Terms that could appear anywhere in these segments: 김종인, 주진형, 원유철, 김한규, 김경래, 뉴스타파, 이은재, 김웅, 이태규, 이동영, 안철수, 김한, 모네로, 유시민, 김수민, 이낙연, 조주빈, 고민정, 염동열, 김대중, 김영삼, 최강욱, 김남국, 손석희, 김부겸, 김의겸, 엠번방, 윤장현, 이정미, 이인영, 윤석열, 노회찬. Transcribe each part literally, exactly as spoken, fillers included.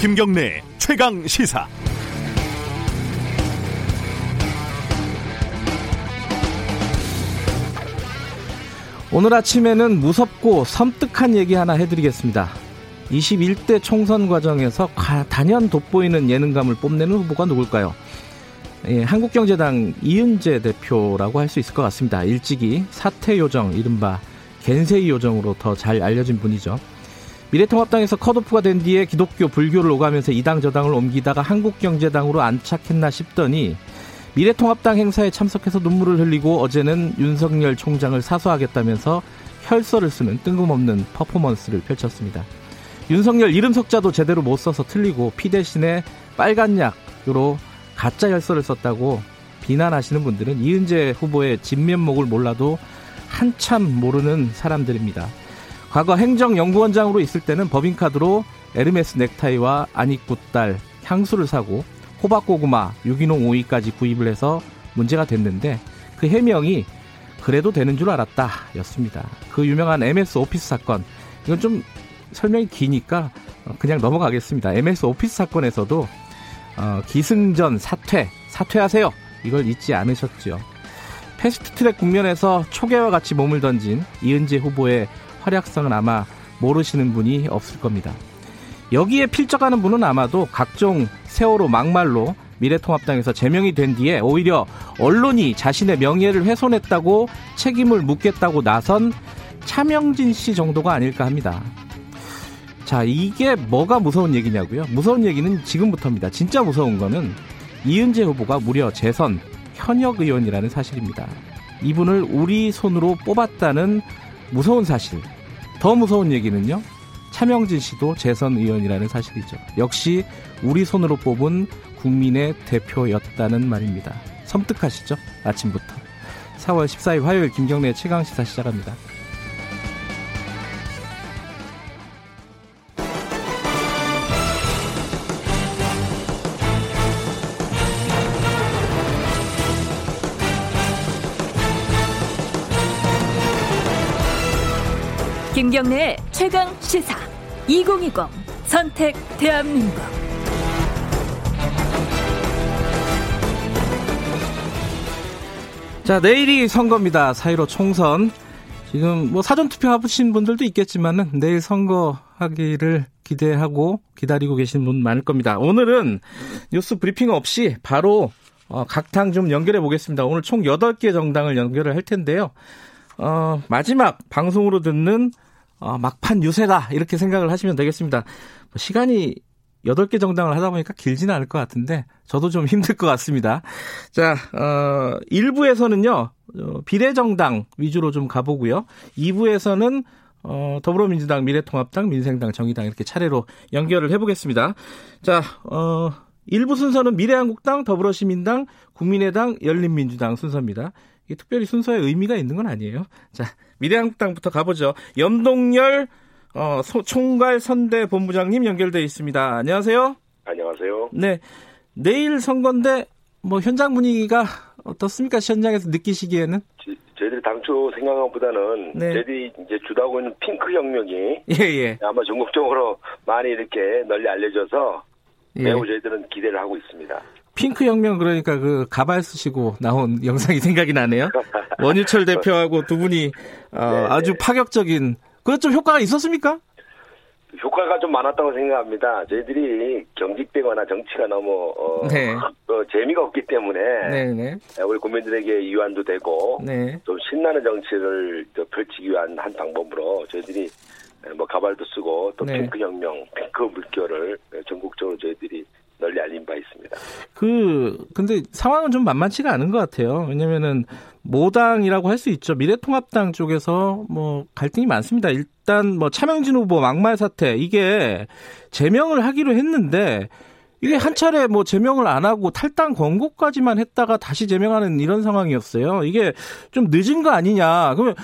김경래 최강 시사. 오늘 아침에는 무섭고 섬뜩한 얘기 하나 해드리겠습니다. 이십일 대 총선 과정에서 단연 돋보이는 예능감을 뽐내는 후보가 누굴까요? 예, 한국경제당 이은재 대표라고 할 수 있을 것 같습니다. 일찍이 사퇴 요정, 이른바 겐세이 요정으로 더 잘 알려진 분이죠. 미래통합당에서 컷오프가 된 뒤에 기독교, 불교를 오가면서 이당 저당을 옮기다가 한국경제당으로 안착했나 싶더니 미래통합당 행사에 참석해서 눈물을 흘리고 어제는 윤석열 총장을 사수하겠다면서 혈서를 쓰는 뜬금없는 퍼포먼스를 펼쳤습니다. 윤석열 이름 석자도 제대로 못 써서 틀리고 피 대신에 빨간 약으로 가짜 혈서를 썼다고 비난하시는 분들은 이은재 후보의 진면목을 몰라도 한참 모르는 사람들입니다. 과거 행정연구원장으로 있을 때는 법인카드로 에르메스 넥타이와 안익구딸 향수를 사고 호박고구마, 유기농 오이까지 구입을 해서 문제가 됐는데 그 해명이 그래도 되는 줄 알았다 였습니다. 그 유명한 엠에스 오피스 사건, 이건 좀 설명이 기니까 그냥 넘어가겠습니다. 엠에스 오피스 사건에서도 기승전 사퇴, 사퇴하세요, 이걸 잊지 않으셨죠. 패스트트랙 국면에서 초계와 같이 몸을 던진 이은재 후보의 활약성은 아마 모르시는 분이 없을 겁니다. 여기에 필적하는 분은 아마도 각종 세월호 막말로 미래통합당에서 제명이 된 뒤에 오히려 언론이 자신의 명예를 훼손했다고 책임을 묻겠다고 나선 차명진 씨 정도가 아닐까 합니다. 자, 이게 뭐가 무서운 얘기냐고요? 무서운 얘기는 지금부터입니다. 진짜 무서운 거는 이은재 후보가 무려 재선 현역 의원이라는 사실입니다. 이분을 우리 손으로 뽑았다는 무서운 사실. 더 무서운 얘기는요, 차명진 씨도 재선 의원이라는 사실이죠. 역시 우리 손으로 뽑은 국민의 대표였다는 말입니다. 섬뜩하시죠? 아침부터. 사월 십사일 화요일 김경래 최강시사 시작합니다. 김경래의 최강시사 이천이십 선택 대한민국. 자, 내일이 선거입니다. 사일오 총선. 지금 뭐 사전투표 하신 분들도 있겠지만은 내일 선거하기를 기대하고 기다리고 계신 분 많을 겁니다. 오늘은 뉴스 브리핑 없이 바로 어, 각 당 좀 연결해 보겠습니다. 오늘 총 여덟 개 정당을 연결을 할 텐데요. 어, 마지막 방송으로 듣는 어, 막판 유세다 이렇게 생각을 하시면 되겠습니다. 시간이 여덟 개 정당을 하다 보니까 길지는 않을 것 같은데 저도 좀 힘들 것 같습니다. 자, 어, 일 부에서는요. 어, 비례정당 위주로 좀 가보고요. 이 부에서는 어, 더불어민주당, 미래통합당, 민생당, 정의당 이렇게 차례로 연결을 해보겠습니다. 자, 어, 일 부 순서는 미래한국당, 더불어시민당, 국민의당, 열린민주당 순서입니다. 이게 특별히 순서에 의미가 있는 건 아니에요. 자, 미래한국당부터 가보죠. 염동열 어, 소, 총괄 선대 본부장님 연결돼 있습니다. 안녕하세요. 안녕하세요. 네, 내일 선거인데 뭐 현장 분위기가 어떻습니까? 현장에서 느끼시기에는? 제, 저희들이 당초 생각한 것보다는 네. 저희들이 이제 주도하고 있는 핑크 혁명이 예, 예. 아마 전국적으로 많이 이렇게 널리 알려져서 예. 매우 저희들은 기대를 하고 있습니다. 핑크 혁명, 그러니까 그 가발 쓰시고 나온 영상이 생각이 나네요. 원유철 대표하고 두 분이 어 아주 파격적인, 그것 좀 효과가 있었습니까? 효과가 좀 많았다고 생각합니다. 저희들이 경직되거나 정치가 너무 어, 네. 어, 재미가 없기 때문에 네네. 우리 국민들에게 이완도 되고 네. 좀 신나는 정치를 펼치기 위한 한 방법으로 저희들이 뭐 가발도 쓰고 또 네. 핑크 혁명, 핑크 물결을 전국적으로 저희들이 널리 알린 바 있습니다. 그 근데 상황은 좀 만만치가 않은 것 같아요. 왜냐면은 모당이라고 할 수 있죠. 미래통합당 쪽에서 뭐 갈등이 많습니다. 일단 뭐 차명진 후보 막말 사태, 이게 제명을 하기로 했는데 이게 한 차례 뭐 제명을 안 하고 탈당 권고까지만 했다가 다시 제명하는 이런 상황이었어요. 이게 좀 늦은 거 아니냐? 그러면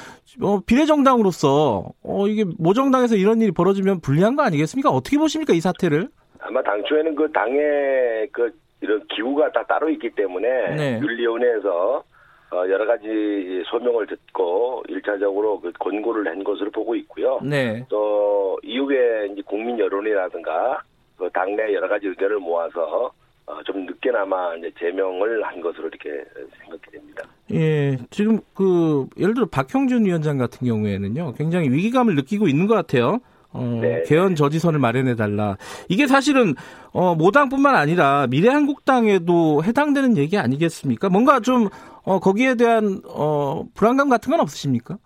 어, 비례정당으로서 어, 이게 모정당에서 이런 일이 벌어지면 불리한 거 아니겠습니까? 어떻게 보십니까 이 사태를? 아마 당초에는 그 당의 그 이런 기구가 다 따로 있기 때문에 네. 윤리위원회에서 여러 가지 소명을 듣고 일차적으로 그 권고를 낸 것으로 보고 있고요. 네. 또 이후에 이제 국민 여론이라든가 그 당내 여러 가지 의견을 모아서 어, 좀 늦게나마 이제 제명을 한 것으로 이렇게 생각이 됩니다. 예, 지금 그 예를 들어 박형준 위원장 같은 경우에는요, 굉장히 위기감을 느끼고 있는 것 같아요. 어, 네. 개헌 저지선을 마련해달라. 이게 사실은 어, 모당뿐만 아니라 미래한국당에도 해당되는 얘기 아니겠습니까? 뭔가 좀 어, 거기에 대한 어, 불안감 같은 건 없으십니까?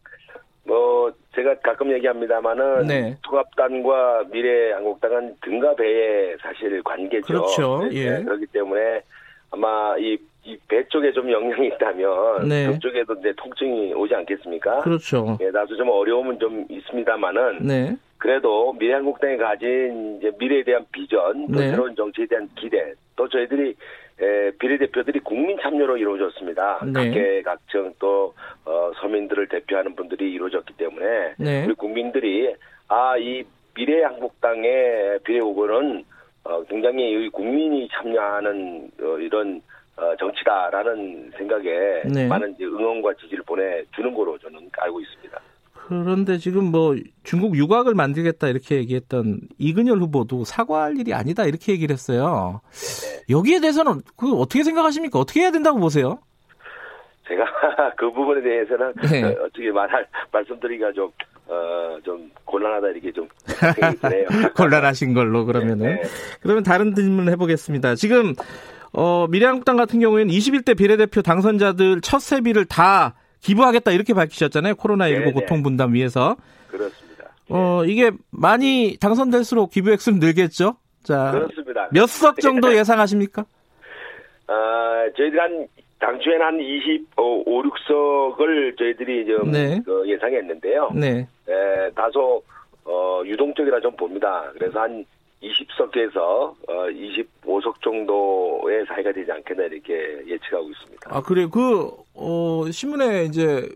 뭐 제가 가끔 얘기합니다마는 네. 통합당과 미래한국당은 등과 배의 사실 관계죠. 그렇죠. 예. 네, 그렇기 때문에 아마 이, 이 배 쪽에 좀 영향이 있다면 네. 그쪽에도 이제 통증이 오지 않겠습니까? 그렇죠. 예, 나도 좀 어려움은 좀 있습니다마는 네. 그래도 미래한국당이 가진 이제 미래에 대한 비전, 또 네. 새로운 정치에 대한 기대, 또 저희들이 에, 비례대표들이 국민 참여로 이루어졌습니다. 네. 각계각층 또 어, 서민들을 대표하는 분들이 이루어졌기 때문에 네. 우리 국민들이 아, 이 미래한국당의 비례후보는 어, 굉장히 국민이 참여하는 어, 이런 어, 정치다라는 생각에 네. 많은 응원과 지지를 보내주는 거로 저는 알고 있습니다. 그런데 지금 뭐 중국 유곽을 만들겠다 이렇게 얘기했던 이근열 후보도 사과할 일이 아니다 이렇게 얘기를 했어요. 여기에 대해서는 그 어떻게 생각하십니까? 어떻게 해야 된다고 보세요? 제가 그 부분에 대해서는 네. 어떻게 말할 말씀드리기가 좀 어, 좀 곤란하다 이렇게 좀 생각이 드네요. 곤란하신 걸로 그러면은 네, 네. 그러면 다른 질문 해보겠습니다. 지금 어, 미래한국당 같은 경우에는 이십일 대 비례대표 당선자들 첫 세비를 다 기부하겠다 이렇게 밝히셨잖아요. 코로나십구 네네. 고통 분담 위해서. 그렇습니다. 어, 이게 많이 당선될수록 기부 액수는 늘겠죠? 자, 그렇습니다. 몇 석 정도 예상하십니까? 아, 저희들 한 당초에는 한 이십오, 육석을 저희들이 좀 네. 그 예상했는데요. 네. 에, 다소 어, 유동적이라 좀 봅니다. 그래서 한 이십석에서 이십오석 정도의 사이가 되지 않겠나 이렇게 예측하고 있습니다. 아, 그래요? 그, 어, 신문에 이제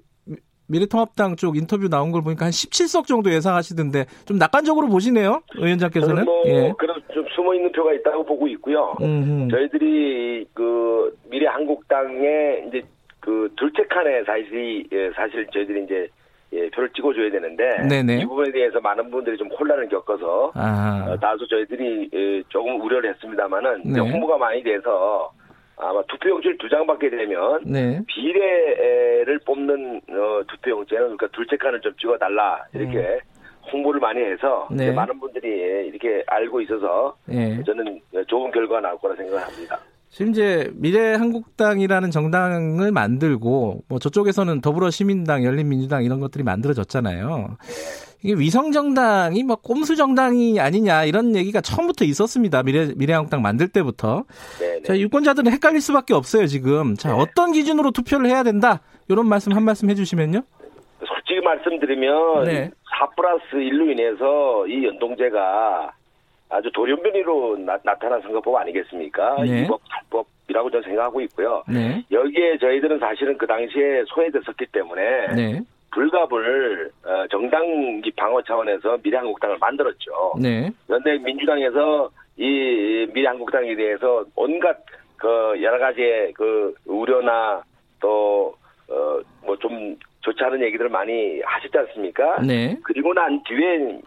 미래통합당 쪽 인터뷰 나온 걸 보니까 한 십칠석 정도 예상하시던데 좀 낙관적으로 보시네요? 위원장께서는? 뭐, 예. 그럼 좀 숨어있는 표가 있다고 보고 있고요. 음흠. 저희들이 그 미래한국당의 이제 그 둘째 칸에 사실, 사실 저희들이 이제 예, 표를 찍어줘야 되는데 네네. 이 부분에 대해서 많은 분들이 좀 혼란을 겪어서 어, 다소 저희들이 예, 조금 우려를 했습니다마는 네. 홍보가 많이 돼서 아마 투표용지를 두 장 받게 되면 네. 비례를 뽑는 어, 투표용지는 그러니까 둘째 칸을 좀 찍어달라 이렇게 음. 홍보를 많이 해서 네. 많은 분들이 이렇게 알고 있어서 네. 저는 좋은 결과가 나올 거라 생각을 합니다. 지금 이제 미래한국당이라는 정당을 만들고 뭐 저쪽에서는 더불어시민당, 열린민주당 이런 것들이 만들어졌잖아요. 이게 위성정당이 뭐 꼼수정당이 아니냐 이런 얘기가 처음부터 있었습니다. 미래, 미래한국당 만들 때부터. 네네. 자, 유권자들은 헷갈릴 수밖에 없어요 지금. 자, 네네. 어떤 기준으로 투표를 해야 된다 이런 말씀 한 말씀 해주시면요. 솔직히 말씀드리면 네. 사 플러스 일로 인해서 이 연동제가 아주 돌연변이로 나, 나타난 선거법 아니겠습니까? 네. 이법, 탈법이라고 저는 생각하고 있고요. 네. 여기에 저희들은 사실은 그 당시에 소외됐었기 때문에 네. 불갑을 어, 정당 방어 차원에서 미래한국당을 만들었죠. 네. 그런데 민주당에서 이 미래한국당에 대해서 온갖 그 여러 가지의 그 우려나 또 어, 뭐 좀 좋지 않은 얘기들을 많이 하시지 않습니까? 네. 그리고 난 뒤에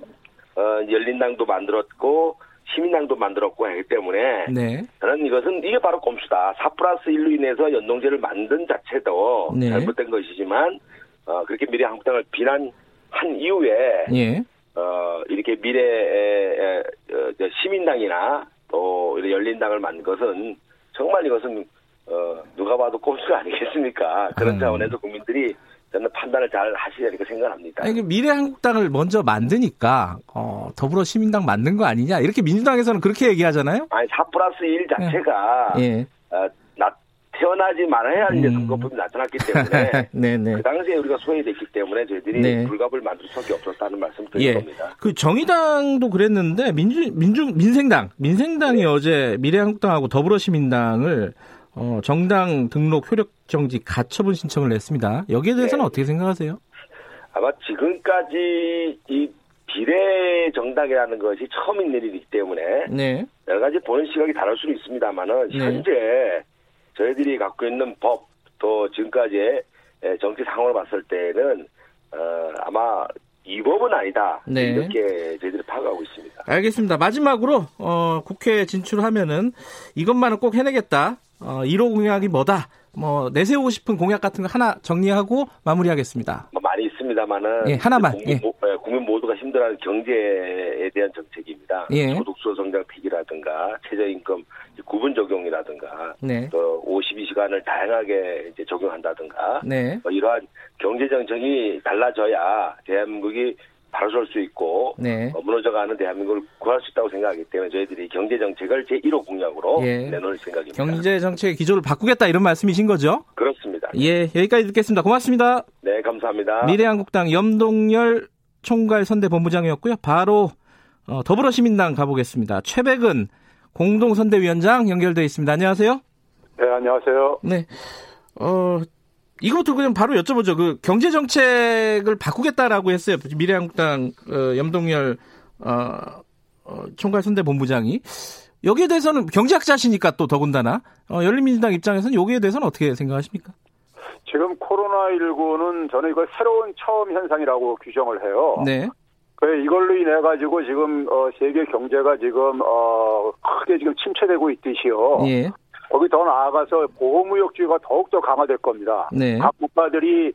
어, 열린당도 만들었고 시민당도 만들었고 하기 때문에 네. 저는 이것은 이게 바로 꼼수다. 사 플러스 일로 인해서 연동제를 만든 자체도 네. 잘못된 것이지만 어, 그렇게 미래한국당을 비난한 이후에 예. 어, 이렇게 미래 시민당이나 또 열린당을 만든 것은 정말 이것은 어, 누가 봐도 꼼수가 아니겠습니까? 그런 음. 차원에서 국민들이 저는 판단을 잘 하시야 이렇게 생각합니다. 아니, 미래한국당을 먼저 만드니까 어, 더불어시민당 만든 거 아니냐 이렇게 민주당에서는 그렇게 얘기하잖아요. 아니 사 플러스 일 자체가 네. 어, 나, 태어나지 말아야 하는 음. 선거법이 나타났기 때문에 네네. 그 당시에 우리가 소외됐기 때문에 저희들이 네. 불갑을 만들 수밖에 없었다는 말씀을 드린 예. 겁니다. 그 정의당도 그랬는데 민주, 민주, 민생당 민생당이 네. 어제 미래한국당하고 더불어시민당을 어, 정당 등록 효력정지 가처분 신청을 냈습니다. 여기에 대해서는 네. 어떻게 생각하세요? 아마 지금까지 이 비례 정당이라는 것이 처음 있는 일이기 때문에 네. 여러 가지 보는 시각이 다를 수는 있습니다만은 네. 현재 저희들이 갖고 있는 법 또 지금까지의 정치 상황을 봤을 때는 어, 아마 위법은 아니다. 네. 이렇게 저희들이 파악하고 있습니다. 알겠습니다. 마지막으로 어, 국회에 진출하면은 이것만은 꼭 해내겠다. 어, 일 호 공약이 뭐다. 뭐 내세우고 싶은 공약 같은 거 하나 정리하고 마무리하겠습니다. 뭐 많이 있습니다만은 예, 하나만. 국민, 예. 국민 모두가 힘들어하는 경제에 대한 정책입니다. 예. 소득수호 성장 폐기라든가 최저임금 구분 적용이라든가 네. 또 오십이 시간을 다양하게 이제 적용한다든가 네. 뭐 이러한 경제 정책이 달라져야 대한민국이 바로 설 수 있고 네. 어, 무너져가는 대한민국을 구할 수 있다고 생각하기 때문에 저희들이 경제정책을 제일 호 공약으로 예. 내놓을 생각입니다. 경제정책의 기조를 바꾸겠다 이런 말씀이신 거죠? 그렇습니다. 예, 여기까지 듣겠습니다. 고맙습니다. 네, 감사합니다. 미래한국당 염동열 총괄선대본부장이었고요. 바로 어, 더불어시민당 가보겠습니다. 최백은 공동선대위원장 연결되어 있습니다. 안녕하세요. 네, 안녕하세요. 네, 어... 이것부터 그냥 바로 여쭤보죠. 그 경제 정책을 바꾸겠다라고 했어요. 미래한국당 어, 염동열 어, 어, 총괄선대본부장이 여기에 대해서는 경제학자시니까 또 더군다나 어, 열린민주당 입장에서는 여기에 대해서는 어떻게 생각하십니까? 지금 코로나십구는 저는 이걸 새로운 처음 현상이라고 규정을 해요. 네. 그래 이걸로 인해 가지고 지금 어, 세계 경제가 지금 어, 크게 지금 침체되고 있듯이요. 예. 거기 더 나아가서 보호무역주의가 더욱더 강화될 겁니다. 네. 각 국가들이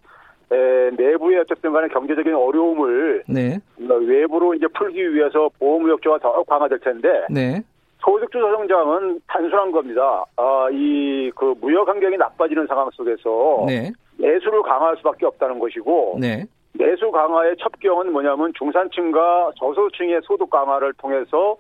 에, 내부의 어쨌든 간에 경제적인 어려움을 네. 외부로 이제 풀기 위해서 보호무역주의가 더욱 강화될 텐데 네. 소득주도 성장은 단순한 겁니다. 아, 이 그 무역 환경이 나빠지는 상황 속에서 네. 내수를 강화할 수밖에 없다는 것이고 네. 내수 강화의 첩경은 뭐냐면 중산층과 저소득층의 소득 강화를 통해서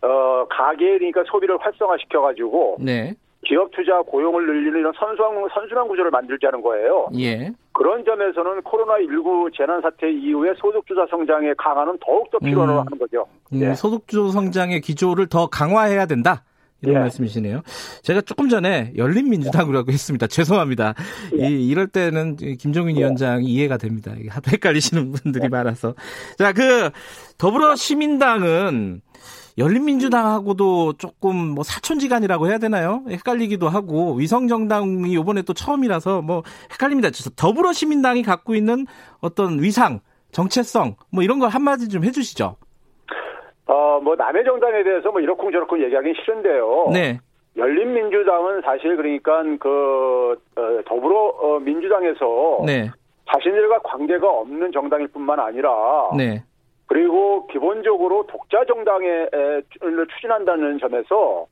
어, 가계 그러니까 소비를 활성화시켜가지고 네. 기업 투자 고용을 늘리는 이런 선순환, 선순환 구조를 만들자는 거예요. 예. 그런 점에서는 코로나십구 재난사태 이후에 소득주도 성장의 강화는 더욱더 필요로 음, 하는 거죠. 음, 예. 소득주도 성장의 기조를 더 강화해야 된다. 이런 예. 말씀이시네요. 제가 조금 전에 열린민주당이라고 했습니다. 죄송합니다. 예. 이, 이럴 때는 김종인 예. 위원장이 이해가 됩니다. 하도 헷갈리시는 분들이 예. 많아서. 자, 그 더불어시민당은 열린민주당하고도 조금 뭐 사촌지간이라고 해야 되나요? 헷갈리기도 하고 위성정당이 이번에 또 처음이라서 뭐 헷갈립니다. 더불어시민당이 갖고 있는 어떤 위상, 정체성 뭐 이런 걸 한마디 좀 해주시죠. 어, 뭐 남의 정당에 대해서 뭐 이러쿵저러쿵 얘기하긴 싫은데요. 네. 열린민주당은 사실 그러니까 그 더불어민주당에서 네. 자신들과 관계가 없는 정당일 뿐만 아니라. 네. 그리고 기본적으로 독자 정당을 추진한다는 점에서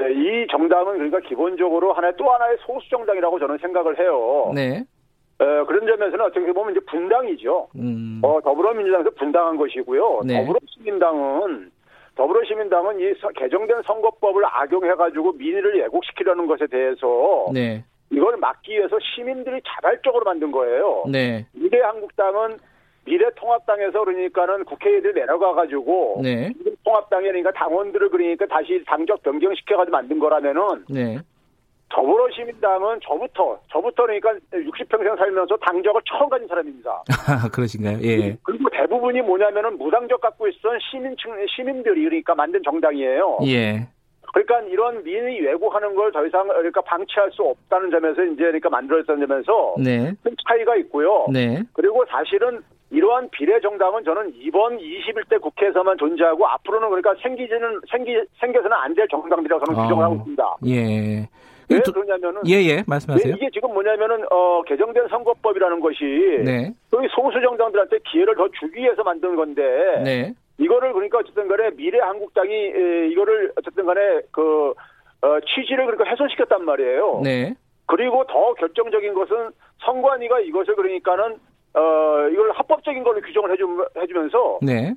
이 정당은 그러니까 기본적으로 하나의 또 하나의 소수 정당이라고 저는 생각을 해요. 네. 그런 점에서는 어떻게 보면 이제 분당이죠. 음. 어, 더불어민주당에서 분당한 것이고요. 네. 더불어시민당은 더불어시민당은 이 개정된 선거법을 악용해가지고 민의를 왜곡시키려는 것에 대해서. 네. 이걸 막기 위해서 시민들이 자발적으로 만든 거예요. 네. 미래한국당은 미래통합당에서 그러니까는 국회의원들 내려가가지고 네. 통합당에 그러니까 당원들을 그러니까 다시 당적 변경시켜가지고 만든 거라면은 네. 더불어시민당은 저부터 저부터 그러니까 육십 평생 살면서 당적을 처음 가진 사람입니다. 아, 그러신가요? 예. 그리고 대부분이 뭐냐면은 무당적 갖고 있었던 시민층 시민들이 그러니까 만든 정당이에요. 예. 그러니까 이런 민의 왜곡하는 걸 더 이상 그러니까 방치할 수 없다는 점에서 이제 그러니까 만들어졌다는 점에서 네. 큰 차이가 있고요. 네. 그리고 사실은 이러한 비례 정당은 저는 이번 이십일 대 국회에서만 존재하고 앞으로는 그러니까 생기지는 생기 생겨서는 안 될 정당들이라고 저는 규정을 어, 하고 있습니다. 예. 왜 그러냐면은 예예 말씀하세요. 이게 지금 뭐냐면은 어, 개정된 선거법이라는 것이 네. 소위 소수 정당들한테 기회를 더 주기 위해서 만든 건데. 네. 이거를 그러니까 어쨌든 간에 미래한국당이 이거를 어쨌든 간에 그 어, 취지를 그러니까 훼손시켰단 말이에요. 네. 그리고 더 결정적인 것은 선관위가 이것을 그러니까는 어, 이걸 합법적인 걸로 규정을 해주, 해주면서 네.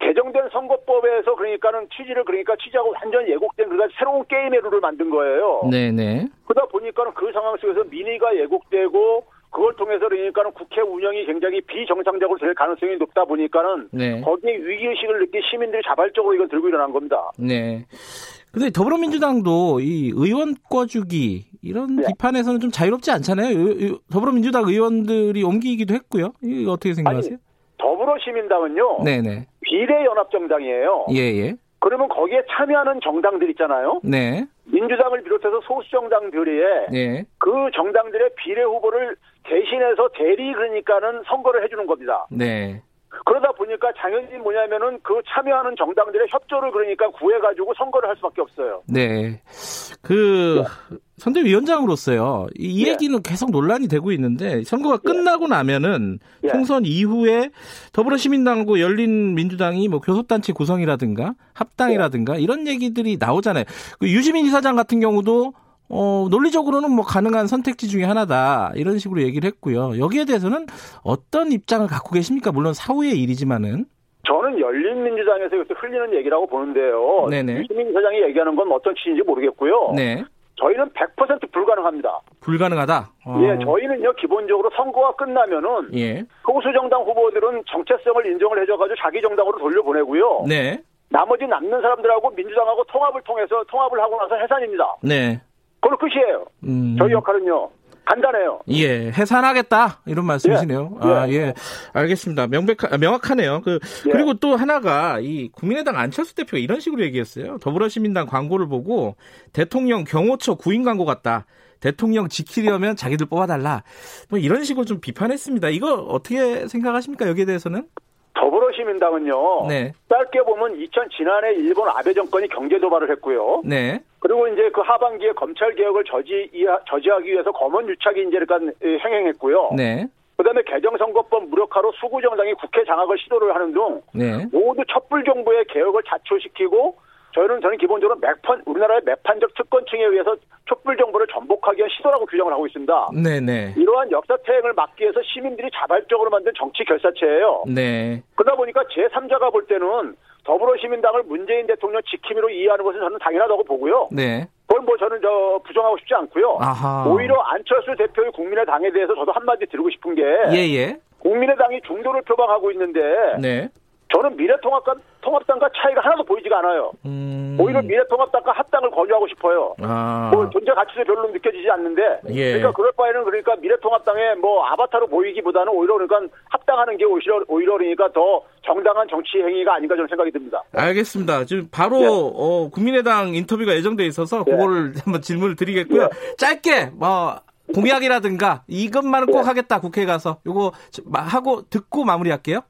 개정된 선거법에서 그러니까는 취지를 그러니까 취지하고 완전히 예곡된 그러니까 새로운 게임의 룰을 만든 거예요. 네네. 그러다 보니까는 그 상황 속에서 민의가 예곡되고 그걸 통해서 그러니까는 국회 운영이 굉장히 비정상적으로 될 가능성이 높다 보니까는 네. 거기에 위기의식을 느낀 시민들이 자발적으로 이걸 들고 일어난 겁니다. 네. 근데 더불어민주당도 이 의원 꿔주기 이런 네. 비판에서는 좀 자유롭지 않잖아요. 더불어민주당 의원들이 옮기기도 했고요. 이거 어떻게 생각하세요? 아니, 더불어시민당은요. 네네. 비례연합정당이에요. 예예. 그러면 거기에 참여하는 정당들 있잖아요. 네. 민주당을 비롯해서 소수 정당들이 예. 그 정당들의 비례 후보를 대신 대신해서 대리 그러니까는 선거를 해주는 겁니다. 네. 그러다 보니까 당연히 뭐냐면은 그 참여하는 정당들의 협조를 그러니까 구해가지고 선거를 할 수밖에 없어요. 네. 그 네. 선대위원장으로서요. 이, 이 예. 얘기는 계속 논란이 되고 있는데 선거가 끝나고 예. 나면은 예. 총선 이후에 더불어시민당하고 열린민주당이 뭐 교섭단체 구성이라든가 합당이라든가 예. 이런 얘기들이 나오잖아요. 그 유시민 이사장 같은 경우도 어, 논리적으로는 뭐 가능한 선택지 중에 하나다 이런 식으로 얘기를 했고요. 여기에 대해서는 어떤 입장을 갖고 계십니까? 물론 사후의 일이지만은. 저는 열린민주당에서 여기서 흘리는 얘기라고 보는데요. 네네. 유시민 사장이 얘기하는 건 어떤 취지인지 모르겠고요. 네. 저희는 백 퍼센트 불가능합니다. 불가능하다? 어. 예, 저희는요, 기본적으로 선거가 끝나면은. 예. 소수정당 후보들은 정체성을 인정을 해줘가지고 자기 정당으로 돌려보내고요. 네. 나머지 남는 사람들하고 민주당하고 통합을 통해서 통합을 하고 나서 해산입니다. 네. 그걸로 끝이에요. 음. 저희 역할은요. 간단해요. 예, 해산하겠다 이런 말씀이시네요. 예. 아, 예. 예, 알겠습니다. 명백 명확하네요. 그 예. 그리고 또 하나가 이 국민의당 안철수 대표가 이런 식으로 얘기했어요. 더불어시민당 광고를 보고 대통령 경호처 구인 광고 같다. 대통령 지키려면 자기들 뽑아달라. 뭐 이런 식으로 좀 비판했습니다. 이거 어떻게 생각하십니까? 여기에 대해서는? 더불어시민당은요. 네. 짧게 보면 이천 지난해 일본 아베 정권이 경제 도발을 했고요. 네. 그리고 이제 그 하반기에 검찰 개혁을 저지 저지하기 위해서 검언 유착이 이제 약간 행행했고요. 네. 그다음에 개정선거법 무력화로 수구 정당이 국회 장악을 시도를 하는 등 네. 모두 촛불 정부의 개혁을 자초시키고 저희는 저는 기본적으로 매판 우리나라의 매판적 특권층에 의해서 촛불 정부를 전복하기 위한 시도라고 규정을 하고 있습니다. 네네. 이러한 역사 퇴행을 막기 위해서 시민들이 자발적으로 만든 정치 결사체예요. 네. 그러다 보니까 제삼자가 볼 때는 더불어시민당을 문재인 대통령 지킴이로 이해하는 것은 저는 당연하다고 보고요. 네. 그건 뭐 저는 저 부정하고 싶지 않고요. 아하. 오히려 안철수 대표의 국민의당에 대해서 저도 한마디 드리고 싶은 게 예예. 국민의당이 중도를 표방하고 있는데. 네. 저는 미래통합과 통합당과 차이가 하나도 보이지가 않아요. 음... 오히려 미래통합당과 합당을 권유하고 싶어요. 아... 뭐 존재 가치도 별로 느껴지지 않는데, 예. 그러니까 그럴 바에는 그러니까 미래통합당의 뭐 아바타로 보이기보다는 오히려 그러니까 합당하는 게 오히려 오히려 그러니까 더 정당한 정치 행위가 아닌가 저는 생각이 듭니다. 알겠습니다. 지금 바로 예. 어, 국민의당 인터뷰가 예정돼 있어서 예. 그거를 한번 질문을 드리겠고요. 예. 짧게 뭐 공약이라든가 이것만은 예. 꼭 하겠다 국회에 가서 이거 하고 듣고 마무리할게요.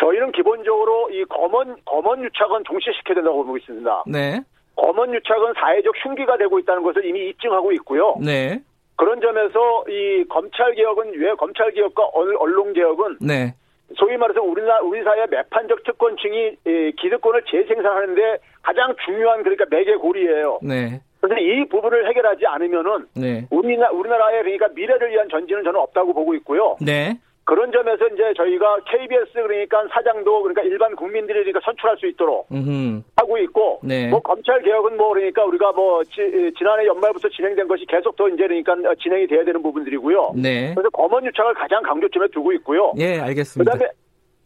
저희는 기본적으로 이 검언, 검언 유착은 종식시켜야 된다고 보고 있습니다. 네. 검언 유착은 사회적 흉기가 되고 있다는 것을 이미 입증하고 있고요. 네. 그런 점에서 이 검찰개혁은, 왜 검찰개혁과 언론개혁은. 네. 소위 말해서 우리나라, 우리 사회의 매판적 특권층이 기득권을 재생산하는데 가장 중요한 그러니까 매개고리예요. 네. 그래서 이 부분을 해결하지 않으면은. 네. 우리나, 우리나라의 그러니까 미래를 위한 전진은 저는 없다고 보고 있고요. 네. 그런 점에서 이제 저희가 케이비에스 그러니까 사장도 그러니까 일반 국민들이 그러니까 선출할 수 있도록 음흠. 하고 있고 네. 뭐 검찰 개혁은 뭐 그러니까 우리가 뭐 지, 지난해 연말부터 진행된 것이 계속 더 이제 그러니까 진행이 돼야 되는 부분들이고요. 네. 그래서 검언 유착을 가장 강조점에 두고 있고요. 예, 알겠습니다. 그다음에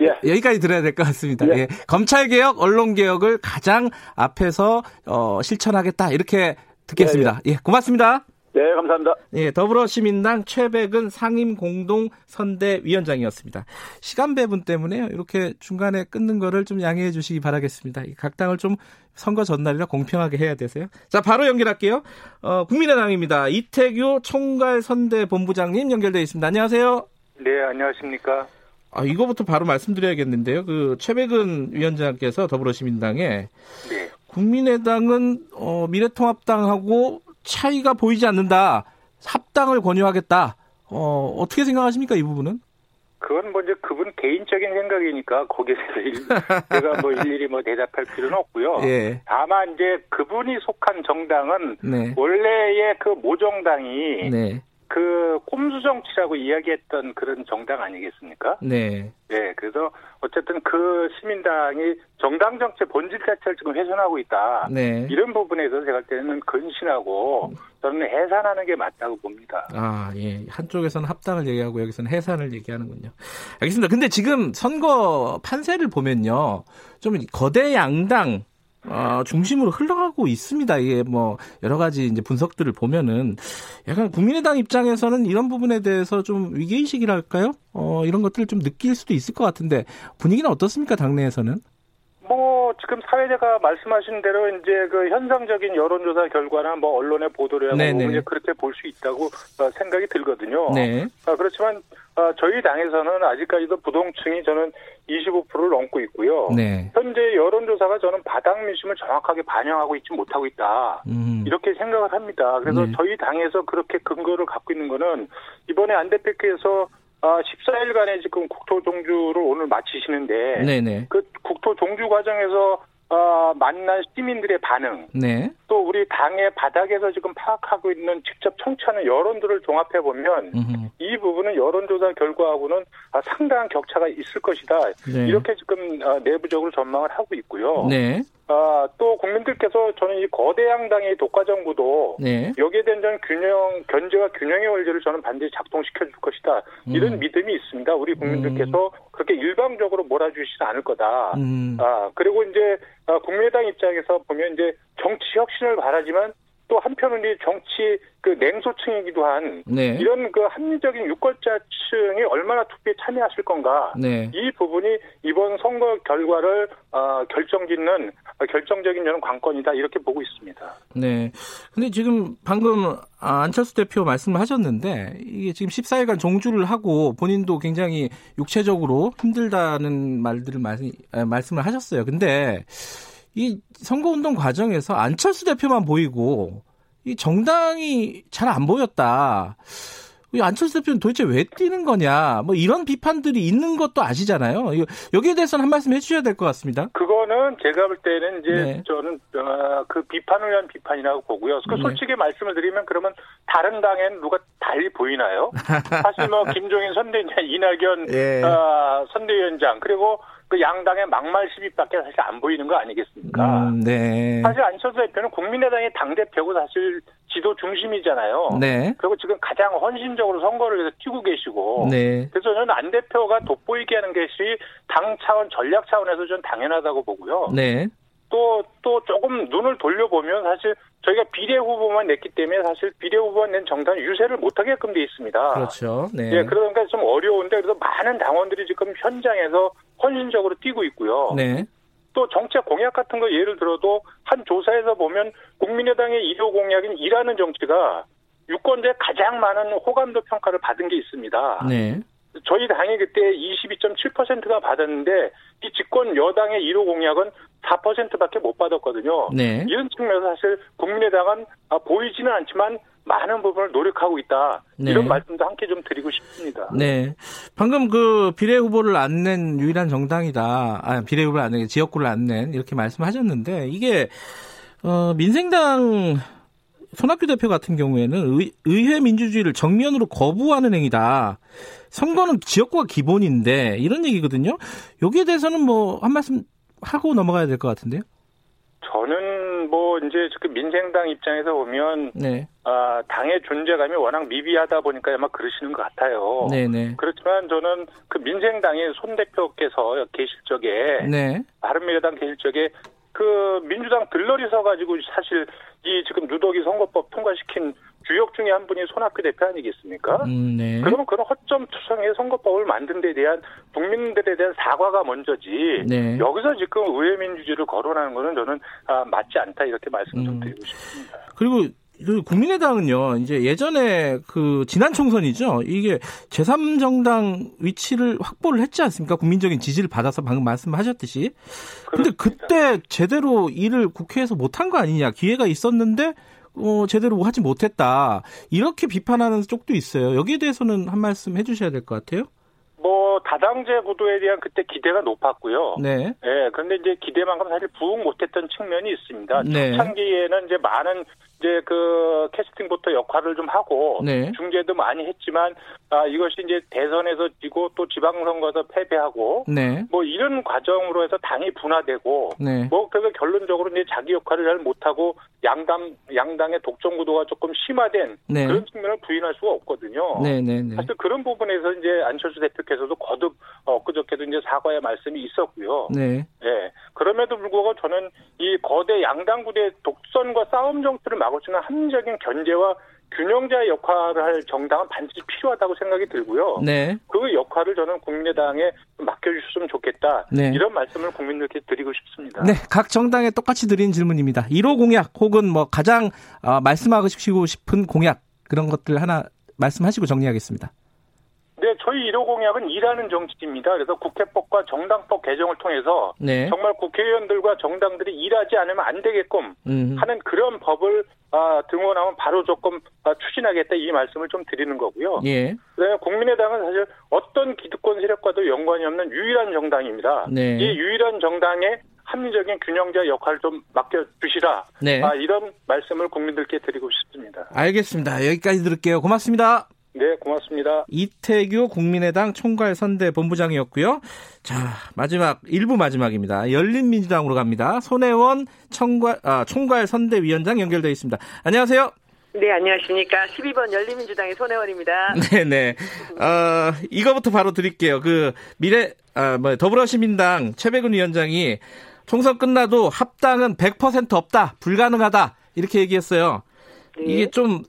예. 여기까지 들어야 될 것 같습니다. 예. 예. 검찰 개혁, 언론 개혁을 가장 앞에서 어, 실천하겠다 이렇게 듣겠습니다. 예, 예. 예, 고맙습니다. 네, 감사합니다. 예, 더불어시민당 최백은 상임공동선대위원장이었습니다. 시간 배분 때문에 이렇게 중간에 끊는 거를 좀 양해해 주시기 바라겠습니다. 각 당을 좀 선거 전날이라 공평하게 해야 되세요. 자, 바로 연결할게요. 어, 국민의당입니다. 이태규 총괄선대본부장님 연결되어 있습니다. 안녕하세요. 네, 안녕하십니까. 아, 이거부터 바로 말씀드려야겠는데요. 그 최백은 위원장께서 더불어시민당에 네. 국민의당은 어, 미래통합당하고 차이가 보이지 않는다. 합당을 권유하겠다. 어, 어떻게 생각하십니까? 이 부분은? 그건 먼저 그분 개인적인 생각이니까 거기에 대해서 제가 뭐 일일이 뭐 대답할 필요는 없고요. 예. 다만 이제 그분이 속한 정당은 네. 원래의 그 모정당이 네. 그 꼼수 정치라고 이야기했던 그런 정당 아니겠습니까? 네. 네, 그래서 어쨌든 그 시민당이 정당 정치 본질 자체를 지금 훼손하고 있다. 네. 이런 부분에서 제가 볼 때는 근신하고 저는 해산하는 게 맞다고 봅니다. 아, 예. 한쪽에서는 합당을 얘기하고 여기서는 해산을 얘기하는군요. 알겠습니다. 근데 지금 선거 판세를 보면요, 좀 거대 양당. 어, 중심으로 흘러가고 있습니다. 이게 뭐 여러 가지 이제 분석들을 보면은 약간 국민의당 입장에서는 이런 부분에 대해서 좀 위기의식이랄까요? 어, 이런 것들을 좀 느낄 수도 있을 것 같은데 분위기는 어떻습니까? 당내에서는? 뭐 지금 사회자가 말씀하신 대로 이제 그 현상적인 여론조사 결과나 뭐 언론의 보도를 보면 그렇게 볼 수 있다고 생각이 들거든요. 네. 그렇지만 저희 당에서는 아직까지도 부동층이 저는 이십오 퍼센트를 넘고 있고요. 네. 현재 여론조사가 저는 바닥 민심을 정확하게 반영하고 있지 못하고 있다. 음. 이렇게 생각을 합니다. 그래서 네. 저희 당에서 그렇게 근거를 갖고 있는 거는 이번에 안 대표께서 십사 일간의 지금 국토 종주를 오늘 마치시는데 네네. 그 국토 종주 과정에서 어, 만난 시민들의 반응 네. 또 우리 당의 바닥에서 지금 파악하고 있는 직접 청취하는 여론들을 종합해보면 음흠. 이 부분은 여론조사 결과하고는 상당한 격차가 있을 것이다. 네. 이렇게 지금 내부적으로 전망을 하고 있고요. 네. 아, 또 국민들께서 저는 이 거대 양당의 독과정부도 네. 여기에 대한 저는 균형, 견제와 균형의 원리를 저는 반드시 작동시켜줄 것이다. 음. 이런 믿음이 있습니다. 우리 국민들께서 음. 그렇게 일방적으로 몰아주시지 않을 거다. 음. 아, 그리고 이제 국민의당 입장에서 보면 이제 정치 혁신을 바라지만 또 한편은 이 정치 그 냉소층이기도 한 네. 이런 그 합리적인 유권자층이 얼마나 투표에 참여하실 건가 네. 이 부분이 이번 선거 결과를 어, 결정짓는 결정적인 저는 관건이다 이렇게 보고 있습니다. 네. 근데 지금 방금 안철수 대표 말씀을 하셨는데 이게 지금 십사 일간 종주를 하고 본인도 굉장히 육체적으로 힘들다는 말들을 많이 말씀을 하셨어요. 근데 이 선거운동 과정에서 안철수 대표만 보이고 이 정당이 잘 안 보였다. 이 안철수 대표는 도대체 왜 뛰는 거냐. 뭐 이런 비판들이 있는 것도 아시잖아요. 여기에 대해서는 한 말씀 해주셔야 될 것 같습니다. 그거는 제가 볼 때는 이제 네. 저는 그 비판을 위한 비판이라고 보고요. 그 솔직히 네. 말씀을 드리면 그러면 다른 당엔 누가 달리 보이나요? 사실 뭐 김종인 선대위원장, 이낙연 네. 어, 선대위원장 그리고 그 양당의 막말 시비밖에 사실 안 보이는 거 아니겠습니까? 음, 네. 사실 안철수 대표는 국민의당의 당대표고 사실 지도 중심이잖아요. 네. 그리고 지금 가장 헌신적으로 선거를 위해서 뛰고 계시고. 네. 그래서 저는 안 대표가 돋보이게 하는 것이 당 차원, 전략 차원에서 저는 당연하다고 보고요. 네. 또, 또 조금 눈을 돌려보면 사실 저희가 비례 후보만 냈기 때문에 사실 비례 후보만 낸 정당은 유세를 못하게끔 돼 있습니다. 그렇죠. 네. 예, 그러니까 좀 어려운데 그래서 많은 당원들이 지금 현장에서 헌신적으로 뛰고 있고요. 네. 또 정책 공약 같은 거 예를 들어도 한 조사에서 보면 국민의당의 일 호 공약인 일하는 정치가 유권자의 가장 많은 호감도 평가를 받은 게 있습니다. 네. 저희 당이 그때 이십이 점 칠 퍼센트가 받았는데 이 집권 여당의 일 호 공약은 사 퍼센트밖에 못 받았거든요. 네. 이런 측면에서 사실 국민의당은 보이지는 않지만 많은 부분을 노력하고 있다. 네. 이런 말씀도 함께 좀 드리고 싶습니다. 네. 방금 그 비례 후보를 안 낸 유일한 정당이다. 아, 비례 후보를 안 낸, 지역구를 안 낸 이렇게 말씀하셨는데 이게 어, 민생당 손학규 대표 같은 경우에는 의, 의회 민주주의를 정면으로 거부하는 행위다. 선거는 지역구가 기본인데 이런 얘기거든요. 여기에 대해서는 뭐 한 말씀 하고 넘어가야 될 것 같은데요. 저는 뭐 이제 지금 민생당 입장에서 보면 네. 아, 당의 존재감이 워낙 미비하다 보니까 아마 그러시는 것 같아요. 네네. 그렇지만 저는 그 민생당의 손 대표께서 계실 적에 네. 바른미래당 계실 적에 그 민주당 들러리 서가지고 사실 이 지금 누더기 선거법 통과시킨 주역 중에 한 분이 손학규 대표 아니겠습니까? 음, 네. 그러면 그런 허점 투성의 선거법을 만든 데 대한 국민들에 대한 사과가 먼저지 네. 여기서 지금 의회 민주주의를 거론하는 거는 저는 아, 맞지 않다 이렇게 말씀 좀 드리고 음. 싶습니다. 그리고 그 국민의당은요, 이제 예전에 그 지난 총선이죠. 이게 제삼 정당 위치를 확보를 했지 않습니까? 국민적인 지지를 받아서 방금 말씀하셨듯이. 그런데 그때 제대로 일을 국회에서 못한 거 아니냐. 기회가 있었는데 어, 제대로 하지 못했다. 이렇게 비판하는 쪽도 있어요. 여기에 대해서는 한 말씀 해주셔야 될 것 같아요. 뭐 다당제 구도에 대한 그때 기대가 높았고요. 네. 예. 그런데 이제 기대만큼 사실 부응 못했던 측면이 있습니다. 네. 초창기에는 이제 많은 이제 그 캐스팅부터 역할을 좀 하고 네. 중재도 많이 했지만 아 이것이 이제 대선에서 지고 또 지방선거에서 패배하고 네. 뭐 이런 과정으로 해서 당이 분화되고 네. 뭐 그래서 결론적으로 이제 자기 역할을 잘 못하고 양당 양당의 독점 구도가 조금 심화된 네. 그런 측면을 부인할 수가 없거든요. 네, 네, 네. 사실 그런 부분에서 이제 안철수 대표께서도 거듭 엊그저께도 이제 사과의 말씀이 있었고요. 네. 네. 그럼에도 불구하고 저는 이 거대 양당 구도의 독선과 싸움 정치를 막을 수 있는 합리적인 견제와 균형자의 역할을 할 정당은 반드시 필요하다고 생각이 들고요. 네. 그 역할을 저는 국민의당에 맡겨주셨으면 좋겠다. 네. 이런 말씀을 국민들께 드리고 싶습니다. 네, 각 정당에 똑같이 드린 질문입니다. 일 호 공약 혹은 뭐 가장 어, 말씀하시고 싶은 공약 그런 것들 하나 말씀하시고 정리하겠습니다. 네, 저희 일 호 공약은 일하는 정치입니다. 그래서 국회법과 정당법 개정을 통해서 네. 정말 국회의원들과 정당들이 일하지 않으면 안 되게끔 음흠. 하는 그런 법을 아, 등원하면 바로 조금 아, 추진하겠다 이 말씀을 좀 드리는 거고요. 예. 그다음에 국민의당은 사실 어떤 기득권 세력과도 연관이 없는 유일한 정당입니다. 네. 이 유일한 정당에 합리적인 균형자 역할을 좀 맡겨주시라. 네. 아, 이런 말씀을 국민들께 드리고 싶습니다. 알겠습니다. 여기까지 들을게요. 고맙습니다. 네, 고맙습니다. 이태규 국민의당 총괄선대본부장이었고요. 자, 마지막 일부 마지막입니다. 열린민주당으로 갑니다. 손혜원 총괄, 아, 총괄선대위원장 연결되어 있습니다. 안녕하세요. 네, 안녕하십니까. 십이 번 열린민주당의 손혜원입니다. 네, 네. 어, 이거부터 바로 드릴게요. 그 미래 아, 뭐 더불어시민당 최백은 위원장이 총선 끝나도 합당은 백 퍼센트 없다, 불가능하다 이렇게 얘기했어요. 네. 이게 좀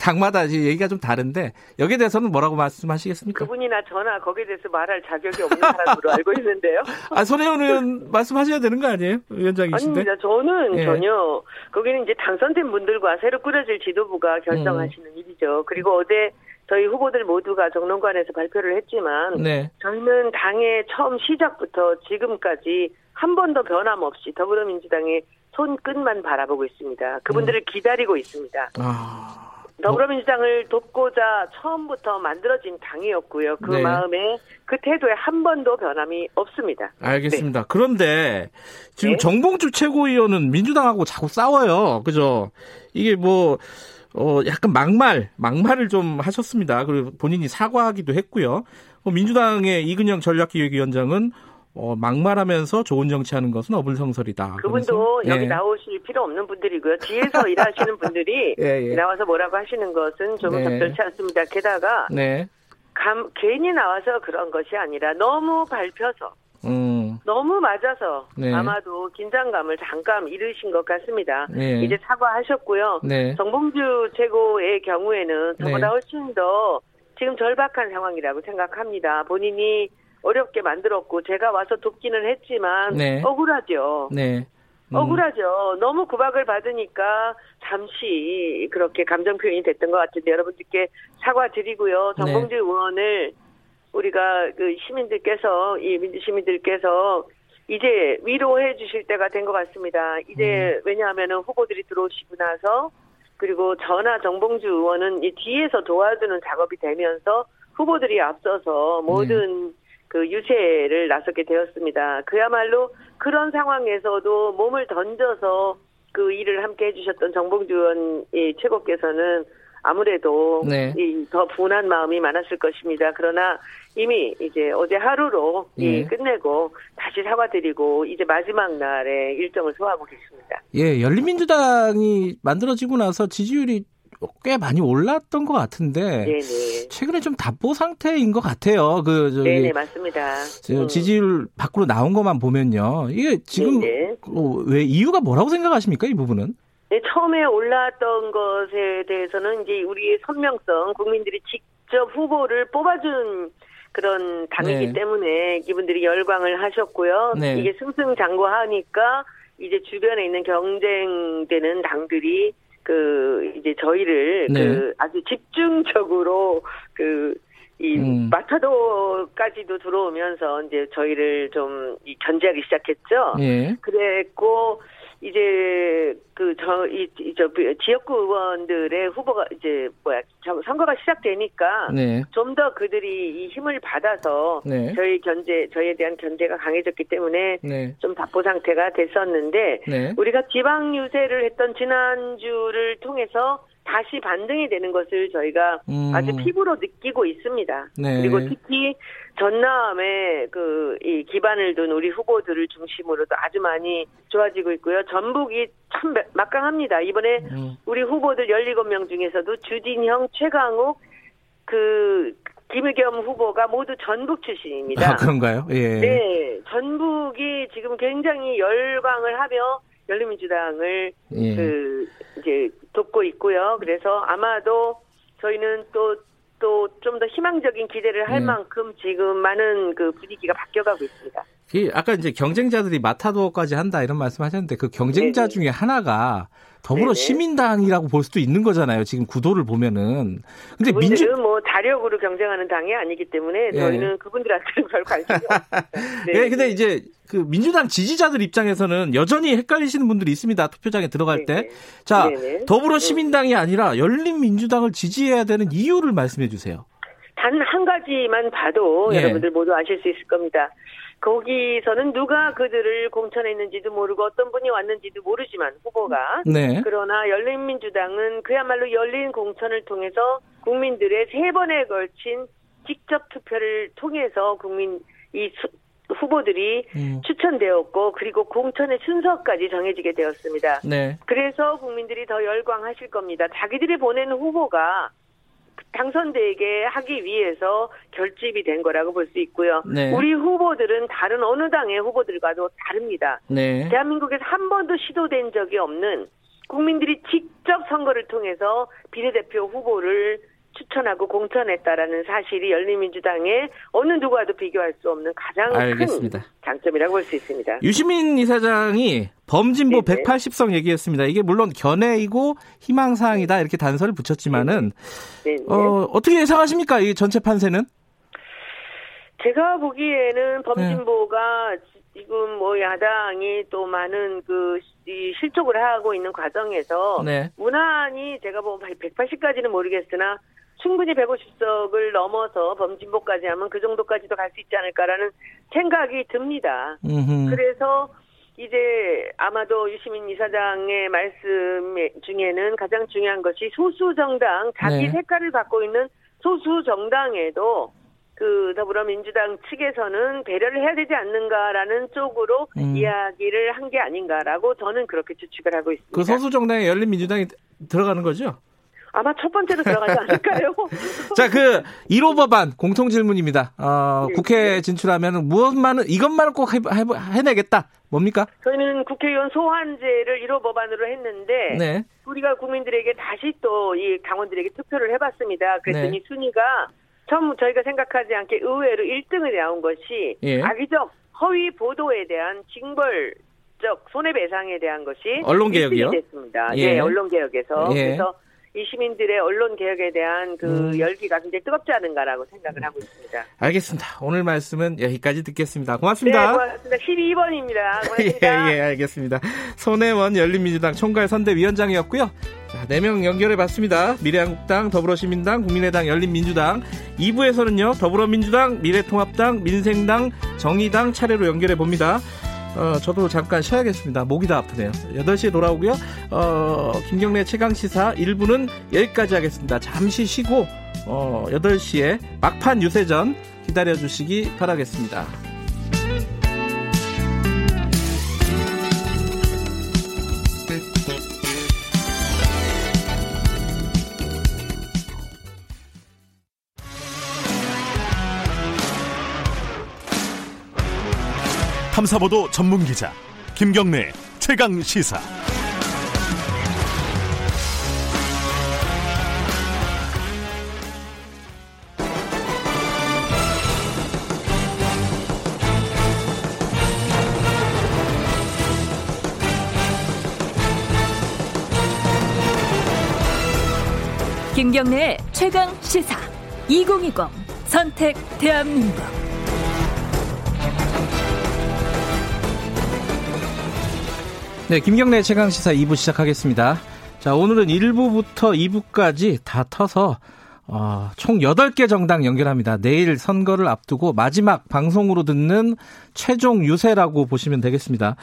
당마다 얘기가 좀 다른데 여기에 대해서는 뭐라고 말씀하시겠습니까? 그분이나 저나 거기에 대해서 말할 자격이 없는 사람으로 알고 있는데요. 아, 손혜원 의원 말씀하셔야 되는 거 아니에요? 위원장이신데. 아닙니다. 저는 예. 전혀 거기는 이제 당선된 분들과 새로 꾸려질 지도부가 결정하시는 음. 일이죠. 그리고 어제 저희 후보들 모두가 정론관에서 발표를 했지만 네. 저희는 당의 처음 시작부터 지금까지 한 번도 변함없이 더불어민주당의 손끝만 바라보고 있습니다. 그분들을 음. 기다리고 있습니다. 아... 더불어민주당을 돕고자 처음부터 만들어진 당이었고요. 그 네. 마음에 그 태도에 한 번도 변함이 없습니다. 알겠습니다. 네. 그런데 지금 네. 정봉주 최고위원은 민주당하고 자꾸 싸워요. 그죠? 이게 뭐 어, 약간 막말, 막말을 좀 하셨습니다. 그리고 본인이 사과하기도 했고요. 민주당의 이근영 전략기획위원장은 어, 막말하면서 좋은 정치하는 것은 어불성설이다. 그분도 그래서, 여기 예. 나오실 필요 없는 분들이고요. 뒤에서 일하시는 분들이 예, 예. 나와서 뭐라고 하시는 것은 좀 네. 적절치 않습니다. 게다가 네. 감, 괜히 나와서 그런 것이 아니라 너무 밟혀서 음. 너무 맞아서 네. 아마도 긴장감을 잠깐 잃으신 것 같습니다. 네. 이제 사과하셨고요. 네. 정봉주 최고의 경우에는 저보다 네. 훨씬 더 지금 절박한 상황이라고 생각합니다. 본인이 어렵게 만들었고 제가 와서 돕기는 했지만 네. 억울하죠. 네. 음. 억울하죠. 너무 구박을 받으니까 잠시 그렇게 감정 표현이 됐던 것 같은데 여러분들께 사과드리고요. 정봉주 네. 의원을 우리가 그 시민들께서 이 민주시민들께서 이제 위로해 주실 때가 된 것 같습니다. 이제 음. 왜냐하면은 후보들이 들어오시고 나서 그리고 저나 정봉주 의원은 이 뒤에서 도와주는 작업이 되면서 후보들이 앞서서 모든 네. 그 유세를 나서게 되었습니다. 그야말로 그런 상황에서도 몸을 던져서 그 일을 함께 해주셨던 정봉주 의원 최고께서는 아무래도 네. 이 더 분한 마음이 많았을 것입니다. 그러나 이미 이제 어제 하루로 예. 이 끝내고 다시 사과드리고 이제 마지막 날에 일정을 소화하고 계십니다. 예, 열린민주당이 만들어지고 나서 지지율이 꽤 많이 올랐던 것 같은데 네네. 최근에 좀 답보 상태인 것 같아요. 그 저기 네네 맞습니다. 지지율 밖으로 나온 것만 보면요. 이게 지금 어, 왜 이유가 뭐라고 생각하십니까? 이 부분은? 네, 처음에 올랐던 것에 대해서는 이제 우리의 선명성, 국민들이 직접 후보를 뽑아준 그런 당이기 네. 때문에 이분들이 열광을 하셨고요. 네. 이게 승승장구하니까 이제 주변에 있는 경쟁되는 당들이 그 이제 저희를 네. 그 아주 집중적으로 그 이 음. 마타도까지도 들어오면서 이제 저희를 좀 이 견제하기 시작했죠. 예. 그랬고 이제 그 저 이 저 지역구 의원들의 후보가 이제 뭐야 선거가 시작되니까 네. 좀 더 그들이 이 힘을 받아서 네. 저희 견제 저희에 대한 견제가 강해졌기 때문에 네. 좀 답보 상태가 됐었는데 네. 우리가 지방 유세를 했던 지난주를 통해서 다시 반등이 되는 것을 저희가 음. 아주 피부로 느끼고 있습니다. 네. 그리고 특히 전남에 그 이 기반을 둔 우리 후보들을 중심으로도 아주 많이 좋아지고 있고요. 전북이 참 막강합니다. 이번에 음. 우리 후보들 열일곱 명 중에서도 주진형, 최강욱, 그 김의겸 후보가 모두 전북 출신입니다. 아, 그런가요? 예. 네, 전북이 지금 굉장히 열광을 하며 열린민주당을 예. 그 이제 돕고 있고요. 그래서 아마도 저희는 또 또 좀 더 희망적인 기대를 할 음. 만큼 지금 많은 그 분위기가 바뀌어가고 있습니다. 아까 이제 경쟁자들이 마타도어까지 한다 이런 말씀하셨는데 그 경쟁자 네네. 중에 하나가 더불어 네네. 시민당이라고 볼 수도 있는 거잖아요. 지금 구도를 보면은. 근데 민주 뭐 자력으로 경쟁하는 당이 아니기 때문에 예. 저희는 그분들한테는 별 관심이 없습니다. 네. 예, 근데 이제 그 민주당 지지자들 입장에서는 여전히 헷갈리시는 분들이 있습니다. 투표장에 들어갈 네네. 때. 자, 네네. 더불어 시민당이 아니라 열린민주당을 지지해야 되는 이유를 말씀해 주세요. 단 한 가지만 봐도 예. 여러분들 모두 아실 수 있을 겁니다. 거기서는 누가 그들을 공천했는지도 모르고 어떤 분이 왔는지도 모르지만 후보가 네. 그러나 열린민주당은 그야말로 열린 공천을 통해서 국민들의 세 번에 걸친 직접 투표를 통해서 국민 이 수, 후보들이 음. 추천되었고 그리고 공천의 순서까지 정해지게 되었습니다. 네. 그래서 국민들이 더 열광하실 겁니다. 자기들이 보낸 후보가 당선되게 하기 위해서 결집이 된 거라고 볼 수 있고요. 네. 우리 후보들은 다른 어느 당의 후보들과도 다릅니다. 네. 대한민국에서 한 번도 시도된 적이 없는 국민들이 직접 선거를 통해서 비례대표 후보를 추천하고 공천했다라는 사실이 열린민주당의 어느 누구와도 비교할 수 없는 가장 알겠습니다. 큰 장점이라고 볼 수 있습니다. 유시민 이사장이 범진보 네네. 백팔십 석 얘기했습니다. 이게 물론 견해이고 희망사항이다 이렇게 단서를 붙였지만은 어, 어떻게 예상하십니까? 이 전체 판세는? 제가 보기에는 범진보가 네. 지금 뭐 야당이 또 많은 그 이 실족을 하고 있는 과정에서 네. 무난히 제가 보면 백팔십까지는 모르겠으나 충분히 백오십 석을 넘어서 범진보까지 하면 그 정도까지도 갈 수 있지 않을까라는 생각이 듭니다. 음흠. 그래서 이제 아마도 유시민 이사장의 말씀 중에는 가장 중요한 것이 소수 정당, 자기 네. 색깔을 갖고 있는 소수 정당에도 그 더불어민주당 측에서는 배려를 해야 되지 않는가라는 쪽으로 음. 이야기를 한 게 아닌가라고 저는 그렇게 추측을 하고 있습니다. 그 소수 정당에 열린민주당이 들어가는 거죠? 아마 첫 번째로 들어가지 않을까요? 자, 그 일 호 법안 공통 질문입니다. 어, 네. 국회에 진출하면 무엇만은 이것만은 꼭 해, 해, 해내겠다. 뭡니까? 저희는 국회의원 소환제를 일 호 법안으로 했는데 네. 우리가 국민들에게 다시 또 이 당원들에게 투표를 해봤습니다. 그랬더니 네. 순위가 처음 저희가 생각하지 않게 의외로 일 등이 나온 것이 예. 악의적 허위 보도에 대한 징벌적 손해배상에 대한 것이 언론개혁이요? 됐습니다. 예. 네, 언론개혁에서 예. 그래서. 이 시민들의 언론 개혁에 대한 그 음. 열기가 굉장히 뜨겁지 않은가라고 생각을 하고 있습니다. 알겠습니다. 오늘 말씀은 여기까지 듣겠습니다. 고맙습니다. 네, 고맙습니다. 십이 번입니다. 고맙습니다. 예, 예, 알겠습니다. 손혜원 열린민주당 총괄선대위원장이었고요. 자, 네 명 연결해봤습니다. 미래한국당, 더불어시민당, 국민의당, 열린민주당. 이 부에서는요. 더불어민주당, 미래통합당, 민생당, 정의당 차례로 연결해봅니다. 어, 저도 잠깐 쉬어야겠습니다. 목이 다 아프네요. 여덟 시에 돌아오고요. 어, 김경래 최강시사 일 부는 여기까지 하겠습니다. 잠시 쉬고 어, 여덟 시에 막판 유세전 기다려주시기 바라겠습니다. 탐사보도 전문기자 김경래 최강시사. 김경래 최강시사 이천이십 선택 대한민국. 네, 김경래 최강시사 이 부 시작하겠습니다. 자, 오늘은 일 부부터 이 부까지 다 터서 어, 총 여덟 개 정당 연결합니다. 내일 선거를 앞두고 마지막 방송으로 듣는 최종 유세라고 보시면 되겠습니다.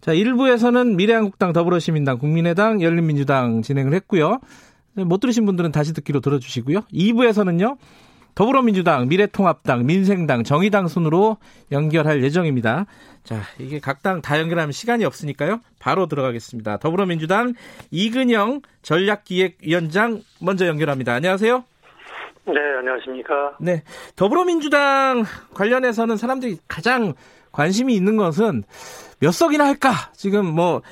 자, 일 부에서는 미래한국당, 더불어시민당, 국민의당, 열린민주당 진행을 했고요. 못 들으신 분들은 다시 듣기로 들어주시고요. 이 부에서는요. 더불어민주당, 미래통합당, 민생당, 정의당 순으로 연결할 예정입니다. 자, 이게 각 당 다 연결하면 시간이 없으니까요. 바로 들어가겠습니다. 더불어민주당 이근영 전략기획위원장 먼저 연결합니다. 안녕하세요. 네, 안녕하십니까. 네, 더불어민주당 관련해서는 사람들이 가장 관심이 있는 것은 몇 석이나 할까? 지금 뭐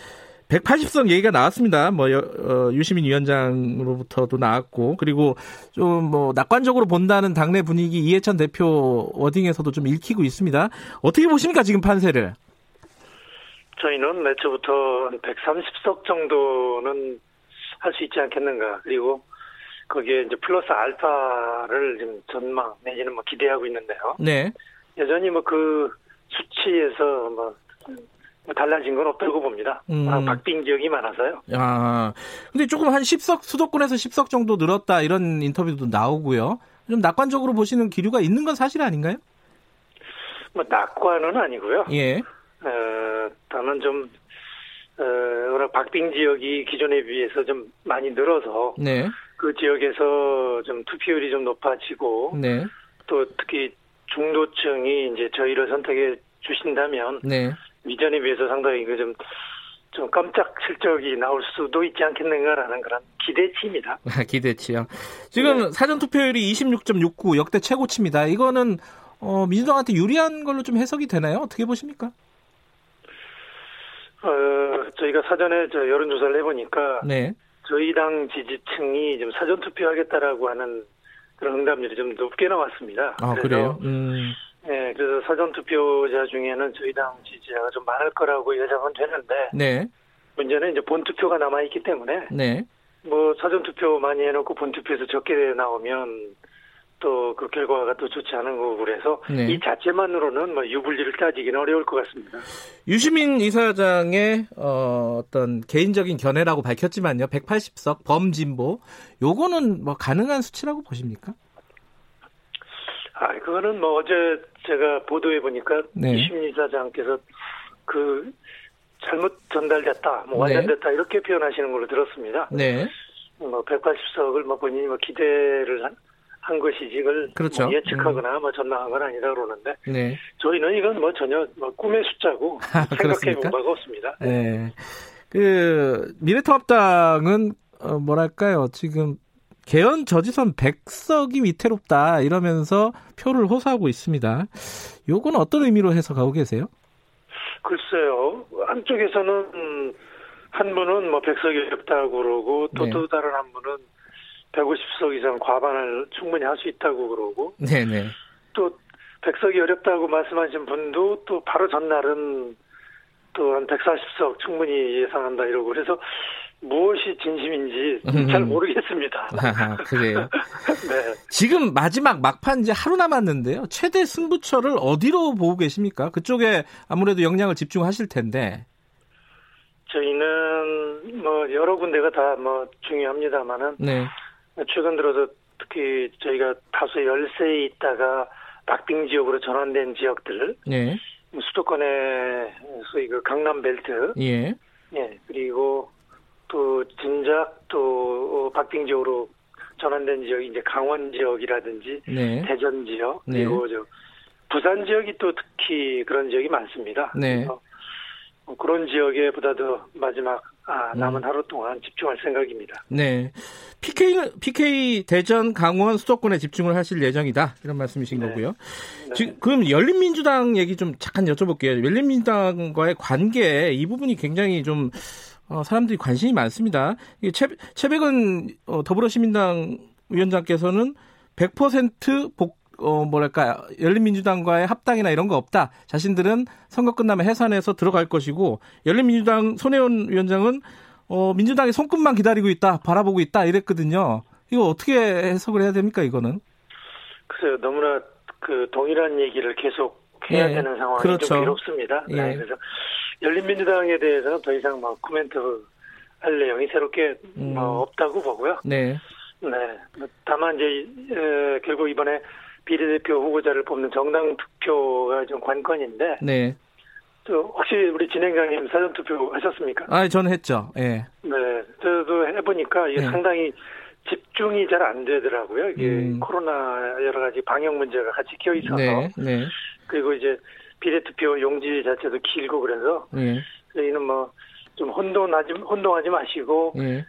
백팔십 석 얘기가 나왔습니다. 뭐 어, 유시민 위원장으로부터도 나왔고, 그리고 좀 뭐 낙관적으로 본다는 당내 분위기 이해찬 대표 워딩에서도 좀 읽히고 있습니다. 어떻게 보십니까 지금 판세를? 저희는 애초부터 한 백삼십 석 정도는 할 수 있지 않겠는가. 그리고 거기에 이제 플러스 알파를 지금 전망 내지는 뭐 기대하고 있는데요. 네. 여전히 뭐 그 수치에서 뭐 달라진 건 없다고 봅니다. 음. 박빙 지역이 많아서요. 아, 근데 조금 한 십 석, 수도권에서 십 석 정도 늘었다 이런 인터뷰도 나오고요. 좀 낙관적으로 보시는 기류가 있는 건 사실 아닌가요? 뭐 낙관은 아니고요. 예. 어, 다만 좀 어, 워낙 박빙 지역이 기존에 비해서 좀 많이 늘어서 네. 그 지역에서 좀 투표율이 좀 높아지고 네. 또 특히 중도층이 이제 저희를 선택해 주신다면 네. 이전에 비해서 상당히 그 좀 좀 깜짝 실적이 나올 수도 있지 않겠는가라는 그런 기대치입니다. 기대치요. 지금 네. 사전 투표율이 이십육 점 육구 역대 최고치입니다. 이거는 어, 민주당한테 유리한 걸로 좀 해석이 되나요? 어떻게 보십니까? 어, 저희가 사전에 저 여론조사를 해보니까 네. 저희 당 지지층이 좀 사전 투표하겠다라고 하는 그런 응답률이 좀 높게 나왔습니다. 아, 그래서, 그래요? 음. 네, 그래서 사전 투표자 중에는 저희 당 지지자가 좀 많을 거라고 예상은 되는데, 네. 문제는 이제 본 투표가 남아 있기 때문에, 네. 뭐 사전 투표 많이 해놓고 본 투표에서 적게 나오면 또 그 결과가 또 좋지 않은 거고 그래서 네. 이 자체만으로는 뭐 유불리를 따지기는 어려울 것 같습니다. 유시민 이사장의 어, 어떤 개인적인 견해라고 밝혔지만요, 백팔십 석 범진보, 요거는 뭐 가능한 수치라고 보십니까? 아, 그거는 뭐 어제 제가 보도해 보니까 네. 유시민 이사장께서 그 잘못 전달됐다, 뭐 완전됐다 네. 이렇게 표현하시는 걸로 들었습니다. 네. 뭐 백팔십 석을 뭐 본인이 뭐 기대를 한. 한 것이지, 그걸 그렇죠. 뭐 예측하거나 음. 뭐 전망한 건 아니다 그러는데, 네. 저희는 이건 뭐 전혀 뭐 꿈의 숫자고 아, 생각해 본 바가 없습니다. 네. 그, 미래통합당은, 어, 뭐랄까요, 지금 개헌 저지선 백 석이 위태롭다 이러면서 표를 호소하고 있습니다. 요건 어떤 의미로 해석하고 계세요? 글쎄요. 한쪽에서는 한 분은 뭐 백 석이 어렵다고 그러고, 또, 네. 또 다른 한 분은 백오십 석 이상 과반을 충분히 할 수 있다고 그러고 네네. 또 백 석이 어렵다고 말씀하신 분도 또 바로 전날은 또 한 백사십 석 충분히 예상한다 이러고 그래서 무엇이 진심인지 음. 잘 모르겠습니다. 아, 그래요? 네. 지금 마지막 막판 이제 하루 남았는데요. 최대 승부처를 어디로 보고 계십니까? 그쪽에 아무래도 역량을 집중하실 텐데. 저희는 뭐 여러 군데가 다 뭐 중요합니다만은 네. 최근 들어서 특히 저희가 다소 열세에 있다가 박빙 지역으로 전환된 지역들, 네. 수도권의 소위 그 강남 벨트, 예, 예, 그리고 또 진작 또 박빙 지역으로 전환된 지역이 이제 강원 지역이라든지 네. 대전 지역 그리고 네. 저 부산 지역이 또 특히 그런 지역이 많습니다. 네. 그런 지역에 보다 더 마지막 아, 남은 음. 하루 동안 집중할 생각입니다. 네, 피케이 피케이 대전, 강원, 수도권에 집중을 하실 예정이다 이런 말씀이신 네. 거고요. 네. 지금 그럼 열린민주당 얘기 좀 잠깐 여쭤볼게요. 열린민주당과의 관계 이 부분이 굉장히 좀 어, 사람들이 관심이 많습니다. 최 최백은 어, 더불어시민당 위원장께서는 백 퍼센트 복 어, 뭐랄까, 열린민주당과의 합당이나 이런 거 없다. 자신들은 선거 끝나면 해산해서 들어갈 것이고, 열린민주당 손혜원 위원장은, 어, 민주당의 손끝만 기다리고 있다, 바라보고 있다, 이랬거든요. 이거 어떻게 해석을 해야 됩니까, 이거는? 글쎄요, 너무나 그 동일한 얘기를 계속 해야 예, 되는 상황이 그렇죠. 좀 괴롭습니다. 예. 네, 그래서 열린민주당에 대해서는 더 이상 뭐 코멘트 할 내용이 새롭게 음. 뭐 없다고 보고요. 네. 네. 다만 이제, 에, 결국 이번에 비례대표 후보자를 뽑는 정당 투표가 좀 관건인데. 네. 저 혹시 우리 진행장님 사전 투표 하셨습니까? 아, 저는 했죠. 예. 네. 저도 해보니까 이게 네. 상당히 집중이 잘 안 되더라고요. 이게 음. 코로나 여러 가지 방역 문제가 같이 끼어 있어서. 네. 네. 그리고 이제 비례투표 용지 자체도 길고 그래서. 네. 저희는 뭐 좀 혼돈하지 혼동하지 마시고. 네.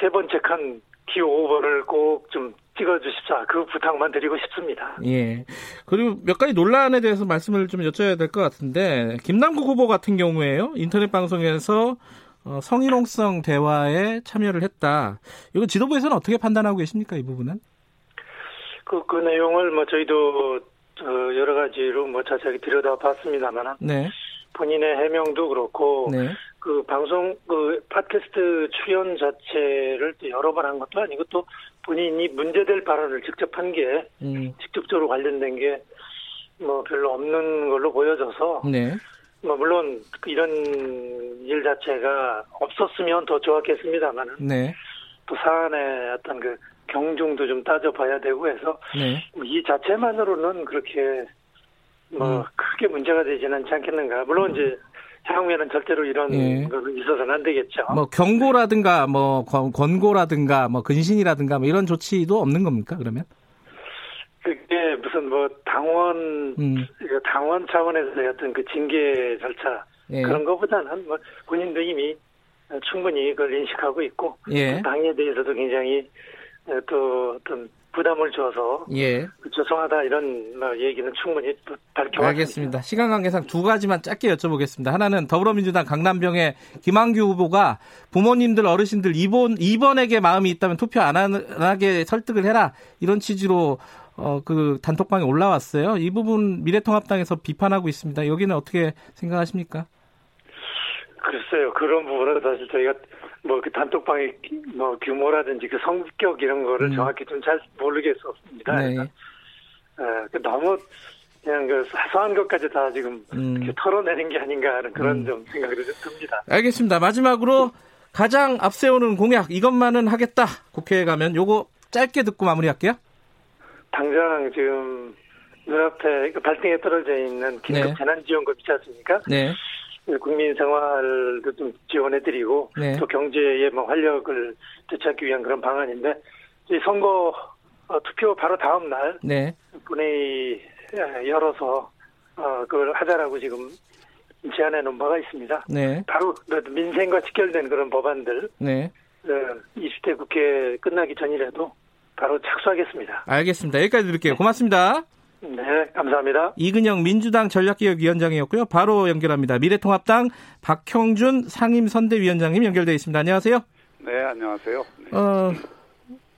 세 번째 칸 키 오 번을 꼭 좀. 찍어주십사. 그 부탁만 드리고 싶습니다. 예. 그리고 몇 가지 논란에 대해서 말씀을 좀 여쭤야 될 것 같은데, 김남국 후보 같은 경우에요. 인터넷 방송에서 어, 성희롱성 대화에 참여를 했다. 이거 지도부에서는 어떻게 판단하고 계십니까? 이 부분은? 그, 그 내용을 뭐 저희도 어, 여러 가지로 뭐 자세하게 들여다봤습니다만, 네. 본인의 해명도 그렇고, 네. 그 방송 그 팟캐스트 출연 자체를 또 여러 번 한 것도 아니고 또 본인이 문제될 발언을 직접 한 게 음. 직접적으로 관련된 게 뭐 별로 없는 걸로 보여져서, 네. 뭐 물론 이런 일 자체가 없었으면 더 좋았겠습니다만은, 네. 또 사안의 어떤 그 경중도 좀 따져봐야 되고 해서, 네. 이 자체만으로는 그렇게 뭐 음. 크게 문제가 되지는 않지 않겠는가. 물론 음. 이제 향후에는 절대로 이런 예. 것은 있어서는 안 되겠죠. 뭐 경고라든가 뭐 권고라든가 뭐 근신이라든가 뭐 이런 조치도 없는 겁니까 그러면? 그게 무슨 뭐 당원 음. 당원 차원에서의 어떤 그 징계 절차 예. 그런 것보다는 뭐 본인도 이미 충분히 그걸 인식하고 있고 예. 당에 대해서도 굉장히 또 어떤 부담을 줘서 예. 죄송하다 이런 뭐 얘기는 충분히 밝혀왔습니다. 알겠습니다. 시간 관계상 두 가지만 짧게 여쭤보겠습니다. 하나는 더불어민주당 강남병의 김한규 후보가 부모님들 어르신들 이 번에게 마음이 있다면 투표 안 하게 설득을 해라 이런 취지로 어, 그 단톡방에 올라왔어요. 이 부분 미래통합당에서 비판하고 있습니다. 여기는 어떻게 생각하십니까? 글쎄요. 그런 부분은 사실 저희가 뭐 그 단톡방의 뭐 규모라든지 그 성격 이런 거를 음. 정확히 좀 잘 모르겠었습니다. 네. 에, 너무 그냥 그 사소한 것까지 다 지금 음. 이렇게 털어내는 게 아닌가 하는 그런 음. 좀 생각이 좀 듭니다. 알겠습니다. 마지막으로 가장 앞세우는 공약 이것만은 하겠다. 국회에 가면 요거 짧게 듣고 마무리할게요. 당장 지금 눈앞에 발등에 떨어져 있는 긴급 네. 재난지원금 있지 않습니까? 네. 국민 생활도 좀 지원해드리고 네. 또 경제에 뭐 활력을 되찾기 위한 그런 방안인데 이 선거 어, 투표 바로 다음 날 네. 본회의 열어서 어, 그걸 하자라고 지금 제안해 놓은 바가 있습니다. 네. 바로 민생과 직결된 그런 법안들 네. 어, 이십 대 국회 끝나기 전이라도 바로 착수하겠습니다. 알겠습니다. 여기까지 드릴게요. 고맙습니다. 네, 감사합니다. 이근영 민주당 전략기획위원장이었고요. 바로 연결합니다. 미래통합당 박형준 상임선대위원장님 연결되어 있습니다. 안녕하세요. 네, 안녕하세요. 네. 어,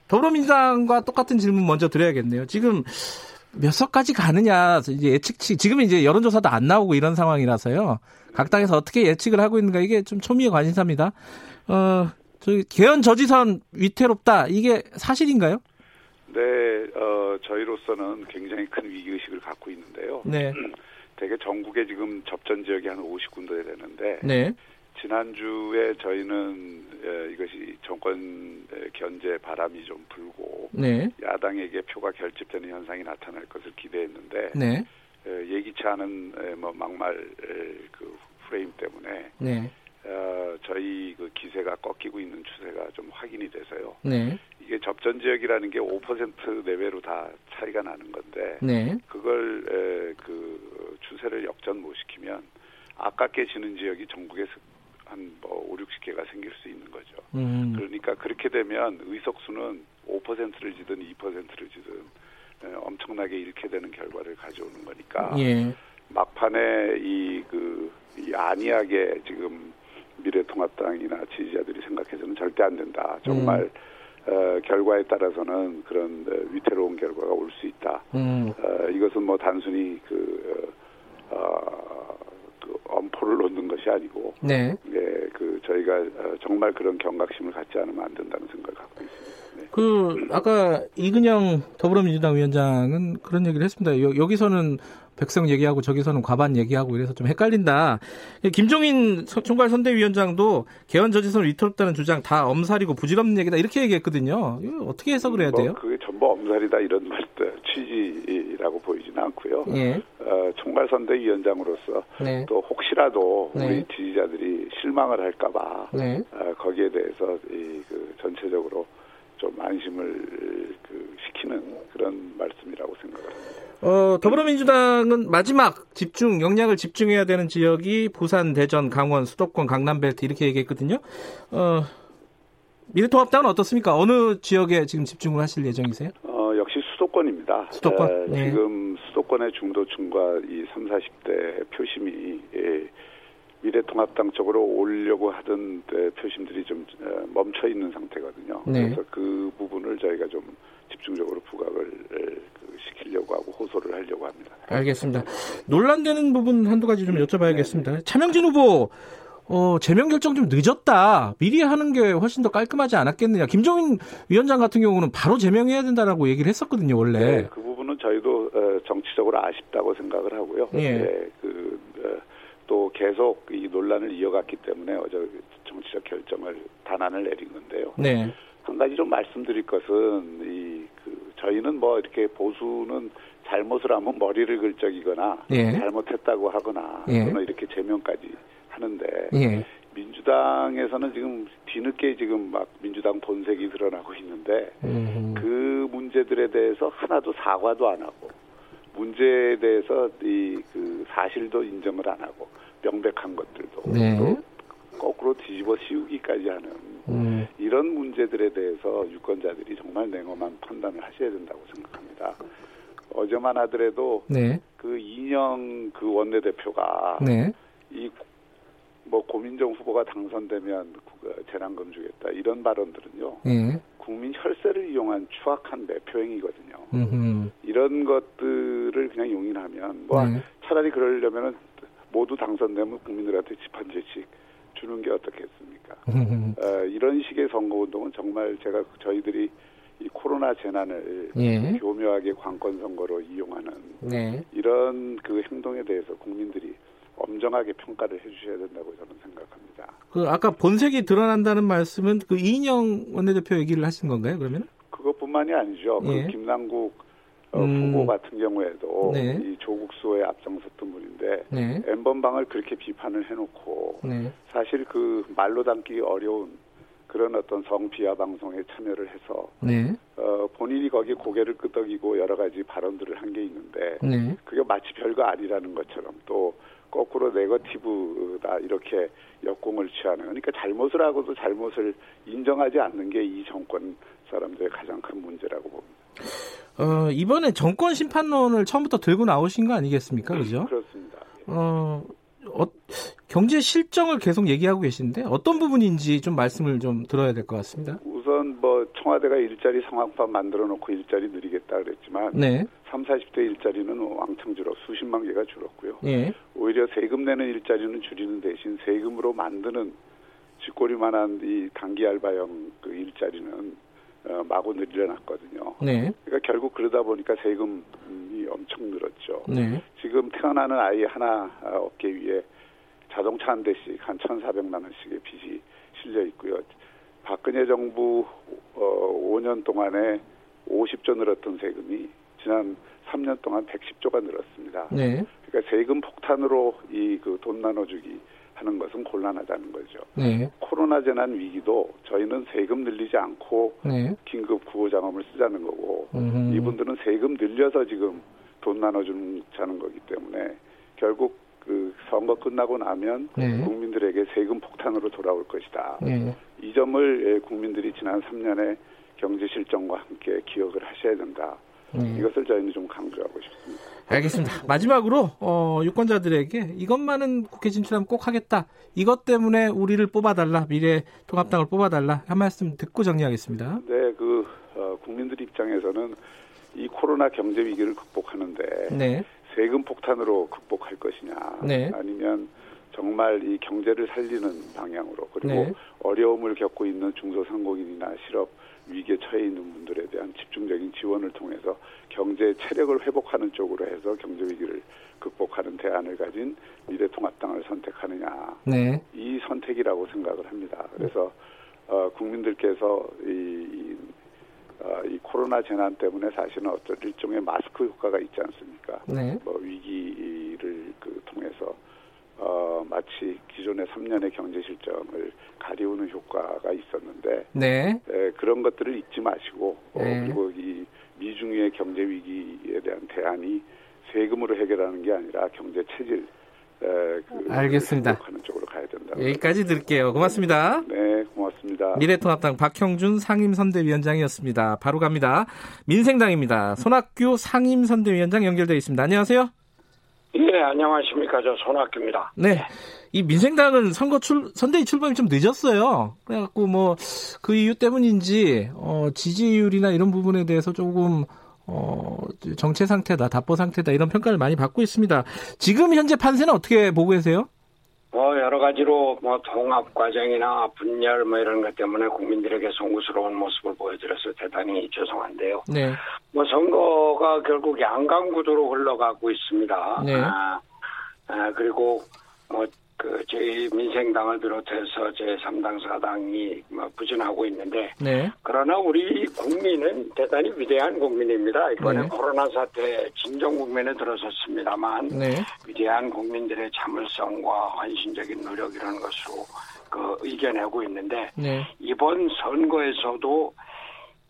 더불어민주당과 똑같은 질문 먼저 드려야겠네요. 지금 몇 석까지 가느냐 이제 예측치 지금 이제 여론조사도 안 나오고 이런 상황이라서요. 각 당에서 어떻게 예측을 하고 있는가 이게 좀 초미의 관심사입니다. 어, 저희 개헌 저지선 위태롭다 이게 사실인가요? 네, 어, 저희로서는 굉장히 큰 위기의식을 갖고 있는데요. 네. 되게 전국에 지금 접전 지역이 한 오십 군데 되는데, 네. 지난주에 저희는 에, 이것이 정권 견제 바람이 좀 불고, 네. 야당에게 표가 결집되는 현상이 나타날 것을 기대했는데, 네. 에, 예기치 않은 에, 뭐 막말 에, 그 프레임 때문에, 네. 어, 저희 그 기세가 꺾이고 있는 추세가 좀 확인이 돼서요. 네. 이게 접전 지역이라는 게 오 퍼센트 내외로 다 차이가 나는 건데, 네. 그걸 에, 그 추세를 역전 못 시키면 아깝게 지는 지역이 전국에서 한 뭐 오륙십 개가 생길 수 있는 거죠. 음. 그러니까 그렇게 되면 의석수는 오 퍼센트를 지든 이 퍼센트를 지든 에, 엄청나게 잃게 되는 결과를 가져오는 거니까 예. 막판에 이 그 이 안이하게 지금 미래통합당이나 지지자들이 생각해서는 절대 안 된다. 정말 음. 어, 결과에 따라서는 그런 위태로운 결과가 올 수 있다. 음. 어, 이것은 뭐 단순히 그, 어, 그 엄포를 놓는 것이 아니고, 네, 예, 그 저희가 정말 그런 경각심을 갖지 않으면 안 된다는 생각을 갖고 있습니다. 네. 그 아까 이근영 더불어민주당 위원장은 그런 얘기를 했습니다. 여, 여기서는 백성 얘기하고 저기서는 과반 얘기하고 이래서 좀 헷갈린다. 김종인 총괄 선대위원장도 개헌 저지선 위태롭다는 주장 다 엄살이고 부질없는 얘기다 이렇게 얘기했거든요. 어떻게 해석을 해야 돼요? 뭐 그게 전부 엄살이다 이런 말 취지라고 보이지는 않고요. 예. 어, 총괄 선대위원장으로서 네. 또 혹시라도 우리 네. 지지자들이 실망을 할까봐 네. 어, 거기에 대해서 이, 그 전체적으로 좀 안심을 그 시키는 그런 말씀이라고 생각합니다. 어, 더불어민주당은 마지막 집중, 역량을 집중해야 되는 지역이 부산, 대전, 강원, 수도권, 강남벨트 이렇게 얘기했거든요. 어, 미래통합당은 어떻습니까? 어느 지역에 지금 집중을 하실 예정이세요? 어, 역시 수도권입니다. 수도권? 에, 네. 지금 수도권의 중도층과 이 삼, 사십 대 표심이 예, 미래통합당 쪽으로 오려고 하던 표심들이 좀 멈춰 있는 상태거든요. 네. 그래서 그 부분을 저희가 좀 집중적으로 부각을 시키려고 하고 호소를 하려고 합니다. 알겠습니다. 논란되는 부분 한두 가지 좀 여쭤봐야겠습니다. 네. 차명진 후보 어, 제명 결정 좀 늦었다. 미리 하는 게 훨씬 더 깔끔하지 않았겠느냐. 김종인 위원장 같은 경우는 바로 제명해야 된다라고 얘기를 했었거든요, 원래. 네, 그 부분은 저희도 정치적으로 아쉽다고 생각을 하고요. 예. 네, 그, 또 계속 이 논란을 이어갔기 때문에 어제 정치적 결정을 단안을 내린 건데요. 네. 한 가지 좀 말씀드릴 것은 이 그 저희는 뭐 이렇게 보수는 잘못을 하면 머리를 긁적이거나 예. 잘못했다고 하거나 예. 또는 이렇게 제명까지 하는데 예. 민주당에서는 지금 뒤늦게 지금 막 민주당 본색이 드러나고 있는데 음. 그 문제들에 대해서 하나도 사과도 안 하고 문제에 대해서 이 그 사실도 인정을 안 하고 명백한 것들도 네. 거꾸로 뒤집어 씌우기까지 하는 음. 이런 문제들에 대해서 유권자들이 정말 냉엄한 판단을 하셔야 된다고 생각합니다. 어제만 하더라도 네. 그 이인영 그 원내대표가 네. 이 뭐 고민정 후보가 당선되면 재난금 주겠다 이런 발언들은요. 네. 국민 혈세를 이용한 추악한 매표행위거든요. 음흠. 이런 것들을 그냥 용인하면 뭐 네. 차라리 그러려면 모두 당선되면 국민들한테 집한제씩 주는 게 어떻겠습니까? 어, 이런 식의 선거운동은 정말 제가 저희들이 이 코로나 재난을 예. 교묘하게 관권 선거로 이용하는 네. 이런 그 행동에 대해서 국민들이 엄정하게 평가를 해주셔야 된다고 저는 생각합니다. 그 아까 본색이 드러난다는 말씀은 그 이인영 원내대표 얘기를 하신 건가요? 그러면 그것뿐만이 아니죠. 예. 그 김남국 어, 음. 후보 같은 경우에도 네. 이 조국수호에 앞장섰던 분인데 네. 엠번방을 그렇게 비판을 해놓고 네. 사실 그 말로 담기 어려운 그런 어떤 성비하 방송에 참여를 해서 네. 어, 본인이 거기에 고개를 끄덕이고 여러 가지 발언들을 한 게 있는데 네. 그게 마치 별거 아니라는 것처럼 또 거꾸로 네거티브다 이렇게 역공을 취하는 그러니까 잘못을 하고도 잘못을 인정하지 않는 게 이 정권 사람들의 가장 큰 문제라고 봅니다. 어, 이번에 정권 심판론을 처음부터 들고 나오신 거 아니겠습니까? 그죠? 그렇습니다. 어, 어, 경제 실정을 계속 얘기하고 계신데 어떤 부분인지 좀 말씀을 좀 들어야 될 것 같습니다. 우선 뭐 청와대가 일자리 상황판 만들어 놓고 일자리 늘리겠다 그랬지만 네. 삼사십 대 일자리는 왕창 줄어 수십만 개가 줄었고요. 예. 오히려 세금 내는 일자리는 줄이는 대신 세금으로 만드는 쥐꼬리만한 이 단기 알바형 그 일자리는 어, 마구 늘려놨거든요. 네. 그러니까 결국 그러다 보니까 세금이 엄청 늘었죠. 네. 지금 태어나는 아이 하나 어깨 위에 자동차 한 대씩 한 천사백만 원씩의 빚이 실려 있고요. 박근혜 정부 어, 오 년 동안에 오십 조 늘었던 세금이 지난 삼 년 동안 백십 조가 늘었습니다. 네. 그러니까 세금 폭탄으로 이 그 돈 나눠주기 하는 것은 곤란하다는 거죠. 네. 코로나 재난 위기도 저희는 세금 늘리지 않고 네. 긴급 구호 장엄을 쓰자는 거고 음. 이분들은 세금 늘려서 지금 돈 나눠주자는 거기 때문에 결국 그 선거 끝나고 나면 네. 국민들에게 세금 폭탄으로 돌아올 것이다. 네. 이 점을 국민들이 지난 삼 년의 경제 실정과 함께 기억을 하셔야 된다. 음. 이것을 저희는 좀 강조하고 싶습니다. 알겠습니다. 마지막으로 어, 유권자들에게 이것만은 국회 진출하면 꼭 하겠다. 이것 때문에 우리를 뽑아달라. 미래통합당을 뽑아달라. 한 말씀 듣고 정리하겠습니다. 네, 그 어, 국민들 입장에서는 이 코로나 경제 위기를 극복하는데 네. 세금 폭탄으로 극복할 것이냐 네. 아니면 정말 이 경제를 살리는 방향으로 그리고 네. 어려움을 겪고 있는 중소상공인이나 실업 위기에 처해 있는 분들에 대한 집중적인 지원을 통해서 경제의 체력을 회복하는 쪽으로 해서 경제 위기를 극복하는 대안을 가진 미래통합당을 선택하느냐 네. 이 선택이라고 생각을 합니다. 그래서 어, 국민들께서 이, 이, 어, 이 코로나 재난 때문에 사실은 어떤 일종의 마스크 효과가 있지 않습니까? 네. 뭐 위기를 그 통해서 어, 마치 기존의 삼 년의 경제 실정을 가리우는 효과가 있었는데 네. 에, 그런 것들을 잊지 마시고 네. 어, 그리고 이 미중의 경제 위기에 대한 대안이 세금으로 해결하는 게 아니라 경제 체질 에, 그, 알겠습니다. 하는 쪽으로 가야 된다. 여기까지 드릴게요. 고맙습니다. 네, 고맙습니다. 미래통합당 박형준 상임선대위원장이었습니다. 바로 갑니다. 민생당입니다. 손학규 상임선대위원장 연결되어 있습니다. 안녕하세요. 예, 안녕하십니까. 저 손학규입니다. 네. 이 민생당은 선거 출, 선대위 출범이 좀 늦었어요. 그래갖고 뭐, 그 이유 때문인지, 어, 지지율이나 이런 부분에 대해서 조금, 어, 정체 상태다, 답보 상태다, 이런 평가를 많이 받고 있습니다. 지금 현재 판세는 어떻게 보고 계세요? 뭐, 여러 가지로 뭐, 통합 과정이나 분열 뭐 이런 것 때문에 국민들에게 송구스러운 모습을 보여드려서 대단히 죄송한데요. 네. 뭐, 선거가 결국 양강 구도로 흘러가고 있습니다. 네. 아, 아, 그리고 뭐, 그 저희 민생당을 비롯해서 제삼 당 사 당이 뭐 부진하고 있는데, 네. 그러나 우리 국민은 대단히 위대한 국민입니다. 이번에 네. 코로나 사태 진정 국면에 들어섰습니다만, 네. 위대한 국민들의 참을성과 헌신적인 노력 이런 것으로 그 이겨내고 있는데, 네. 이번 선거에서도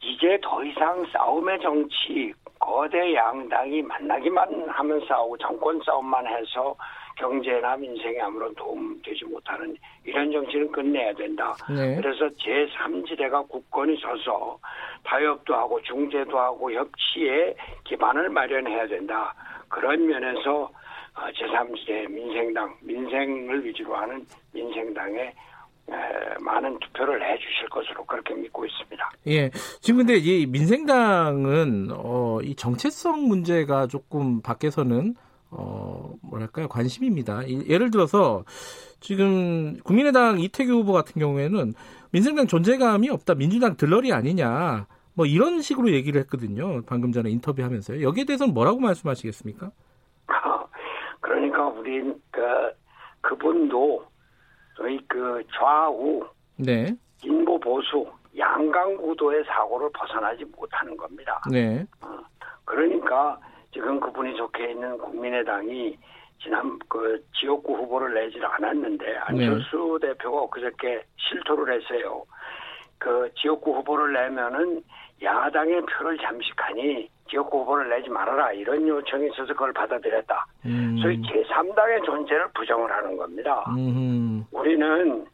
이제 더 이상 싸움의 정치, 거대 양당이 만나기만 하면 싸우고 정권 싸움만 해서 경제나 민생에 아무런 도움되지 못하는 이런 정치는 끝내야 된다. 네. 그래서 제삼 지대가 굳건히 서서 타협도 하고 중재도 하고 협치에 기반을 마련해야 된다. 그런 면에서 제삼 지대 민생당, 민생을 위주로 하는 민생당에 많은 투표를 해주실 것으로 그렇게 믿고 있습니다. 예, 지금 근데 이 민생당은 어, 이 정체성 문제가 조금 밖에서는 어, 뭐랄까요, 관심입니다. 예를 들어서 지금 국민의당 이태규 후보 같은 경우에는 민생당 존재감이 없다, 민주당 들러리 아니냐, 뭐 이런 식으로 얘기를 했거든요. 방금 전에 인터뷰하면서요. 여기에 대해서는 뭐라고 말씀하시겠습니까? 그러니까 우리 그 그분도 저희 그 좌우, 네, 진보 보수 양강 구도의 사고를 벗어나지 못하는 겁니다. 네. 어, 그러니까. 지금 그분이 속해 있는 국민의당이 지난 그 지역구 후보를 내질 않았는데 안철수 네. 대표가 엊그저께 실토를 했어요. 그 지역구 후보를 내면은 야당의 표를 잠식하니 지역구 후보를 내지 말아라 이런 요청이 있어서 그걸 받아들였다. 음. 소위 제삼 당의 존재를 부정을 하는 겁니다. 음. 우리는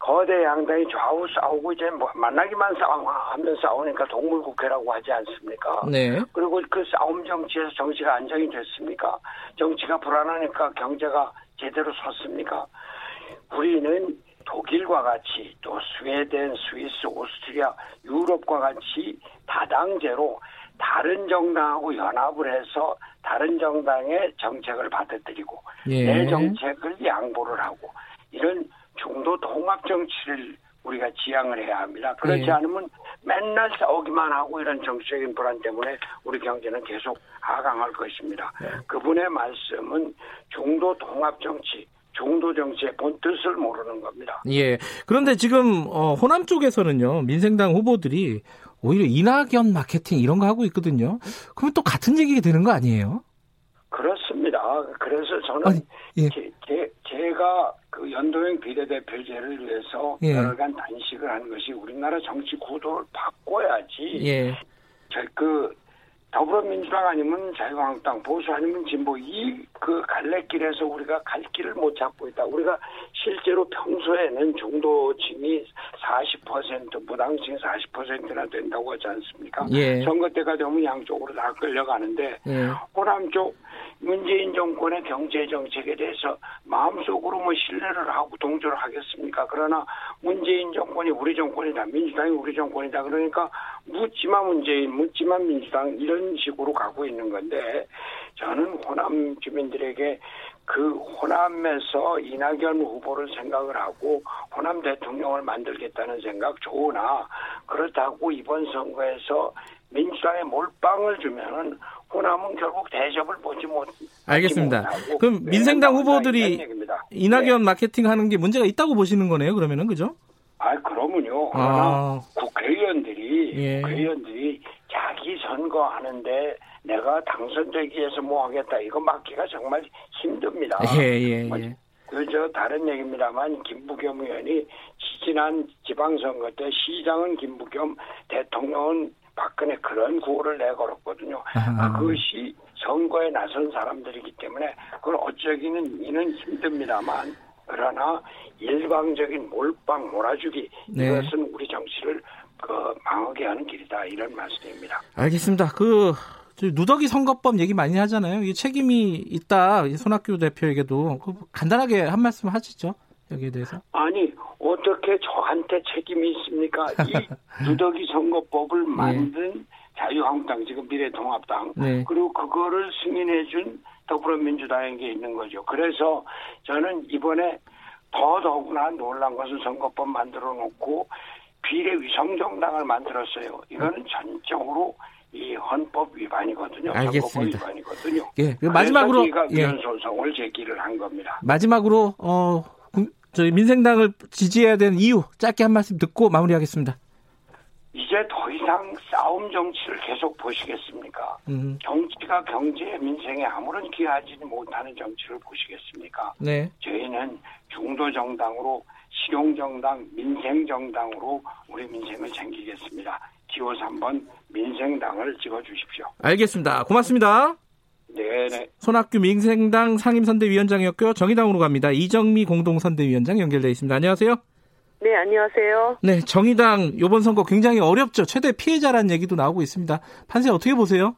거대 양당이 좌우 싸우고 이제 만나기만 싸우면 싸우니까 동물국회라고 하지 않습니까? 네. 그리고 그 싸움 정치에서 정치가 안정이 됐습니까? 정치가 불안하니까 경제가 제대로 섰습니까? 우리는 독일과 같이 또 스웨덴, 스위스, 오스트리아, 유럽과 같이 다당제로 다른 정당하고 연합을 해서 다른 정당의 정책을 받아들이고 예. 내 정책을 양보를 하고 이런 중도 통합 정치를 우리가 지향을 해야 합니다. 그렇지 네. 않으면 맨날 싸우기만 하고 이런 정치적인 불안 때문에 우리 경제는 계속 하강할 것입니다. 네. 그분의 말씀은 중도 통합 정치, 중도 정치의 본 뜻을 모르는 겁니다. 예. 그런데 지금 어, 호남 쪽에서는요, 민생당 후보들이 오히려 이낙연 마케팅 이런 거 하고 있거든요. 그러면 또 같은 얘기가 되는 거 아니에요? 그렇습니다. 그래서 저는 아니, 예. 제, 제, 제가 그 연동형 비례대표제를 위해서 예. 여러간 단식을 한 것이 우리나라 정치 구도를 바꿔야지. 예. 저희 그 더불어민주당 아니면 자유한국당, 보수 아니면 진보 이 그 갈래길에서 우리가 갈 길을 못 찾고 있다. 우리가 실제로 평소에는 중도층이 사십 퍼센트, 무당층이 사십 퍼센트나 된다고 하지 않습니까? 예. 선거 때가 되면 양쪽으로 다 끌려가는데 예. 호남 쪽 문재인 정권의 경제 정책에 대해서 마음속으로 뭐 신뢰를 하고 동조를 하겠습니까? 그러나 문재인 정권이 우리 정권이다, 민주당이 우리 정권이다. 그러니까 묻지마 문재인, 묻지마 민주당 이런 식으로 가고 있는 건데 저는 호남 주민들에게 그 호남에서 이낙연 후보를 생각을 하고 호남 대통령을 만들겠다는 생각 좋으나 그렇다고 이번 선거에서 민주당에 몰빵을 주면은 호남은 결국 대접을 보지 못. 알겠습니다. 그럼 민생당 후보들이 이낙연 네. 마케팅하는 게 문제가 있다고 보시는 거네요. 그러면은 그죠? 아, 그러면요. 아. 국회의원들이 예. 국회의원들이 자기 선거하는데 내가 당선되기 위해서 뭐 하겠다 이거 막기가 정말 힘듭니다. 예예예. 예, 예. 그저 다른 얘기입니다만 김부겸 의원이 지난 지방선거 때 시장은 김부겸, 대통령은 박근혜 그런 구호를 내걸었거든요. 아, 그것이 선거에 나선 사람들이기 때문에 그걸 어쩌기는 이는 힘듭니다만 그러나 일방적인 몰빵 몰아주기 네. 이것은 우리 정치를 그 망하게 하는 길이다 이런 말씀입니다. 알겠습니다. 그 누더기 선거법 얘기 많이 하잖아요. 이게 책임이 있다. 손학규 대표에게도 간단하게 한 말씀 하시죠. 여기에 대해서. 아니, 어떻게 저한테 책임이 있습니까? 이 누더기 선거법을 만든 네. 자유한국당, 지금 미래통합당, 네. 그리고 그거를 승인해준 더불어민주당에게 있는 거죠. 그래서 저는 이번에 더더구나 놀란 것은 선거법 만들어 놓고 비례위성정당을 만들었어요. 이거는 전적으로 이 헌법 위반이거든요. 알겠습니다. 헌법 위반이거든요. 예, 마지막으로 위헌 소송을 예. 제기를 한 겁니다. 마지막으로 어, 저희 민생당을 지지해야 되는 이유 짧게 한 말씀 듣고 마무리하겠습니다. 이제 더 이상 싸움 정치를 계속 보시겠습니까? 음. 정치가 경제에 민생에 아무런 기여하지 못하는 정치를 보시겠습니까? 네. 저희는 중도 정당으로 실용 정당, 민생 정당으로 우리 민생을 챙기겠습니다. 기호 삼 번 민생당을 찍어주십시오. 알겠습니다. 고맙습니다. 네네. 손학규 민생당 상임선대위원장이었고요. 정의당으로 갑니다. 이정미 공동선대위원장 연결돼 있습니다. 안녕하세요. 네, 안녕하세요. 네, 정의당 이번 선거 굉장히 어렵죠. 최대 피해자라는 얘기도 나오고 있습니다. 판세 어떻게 보세요?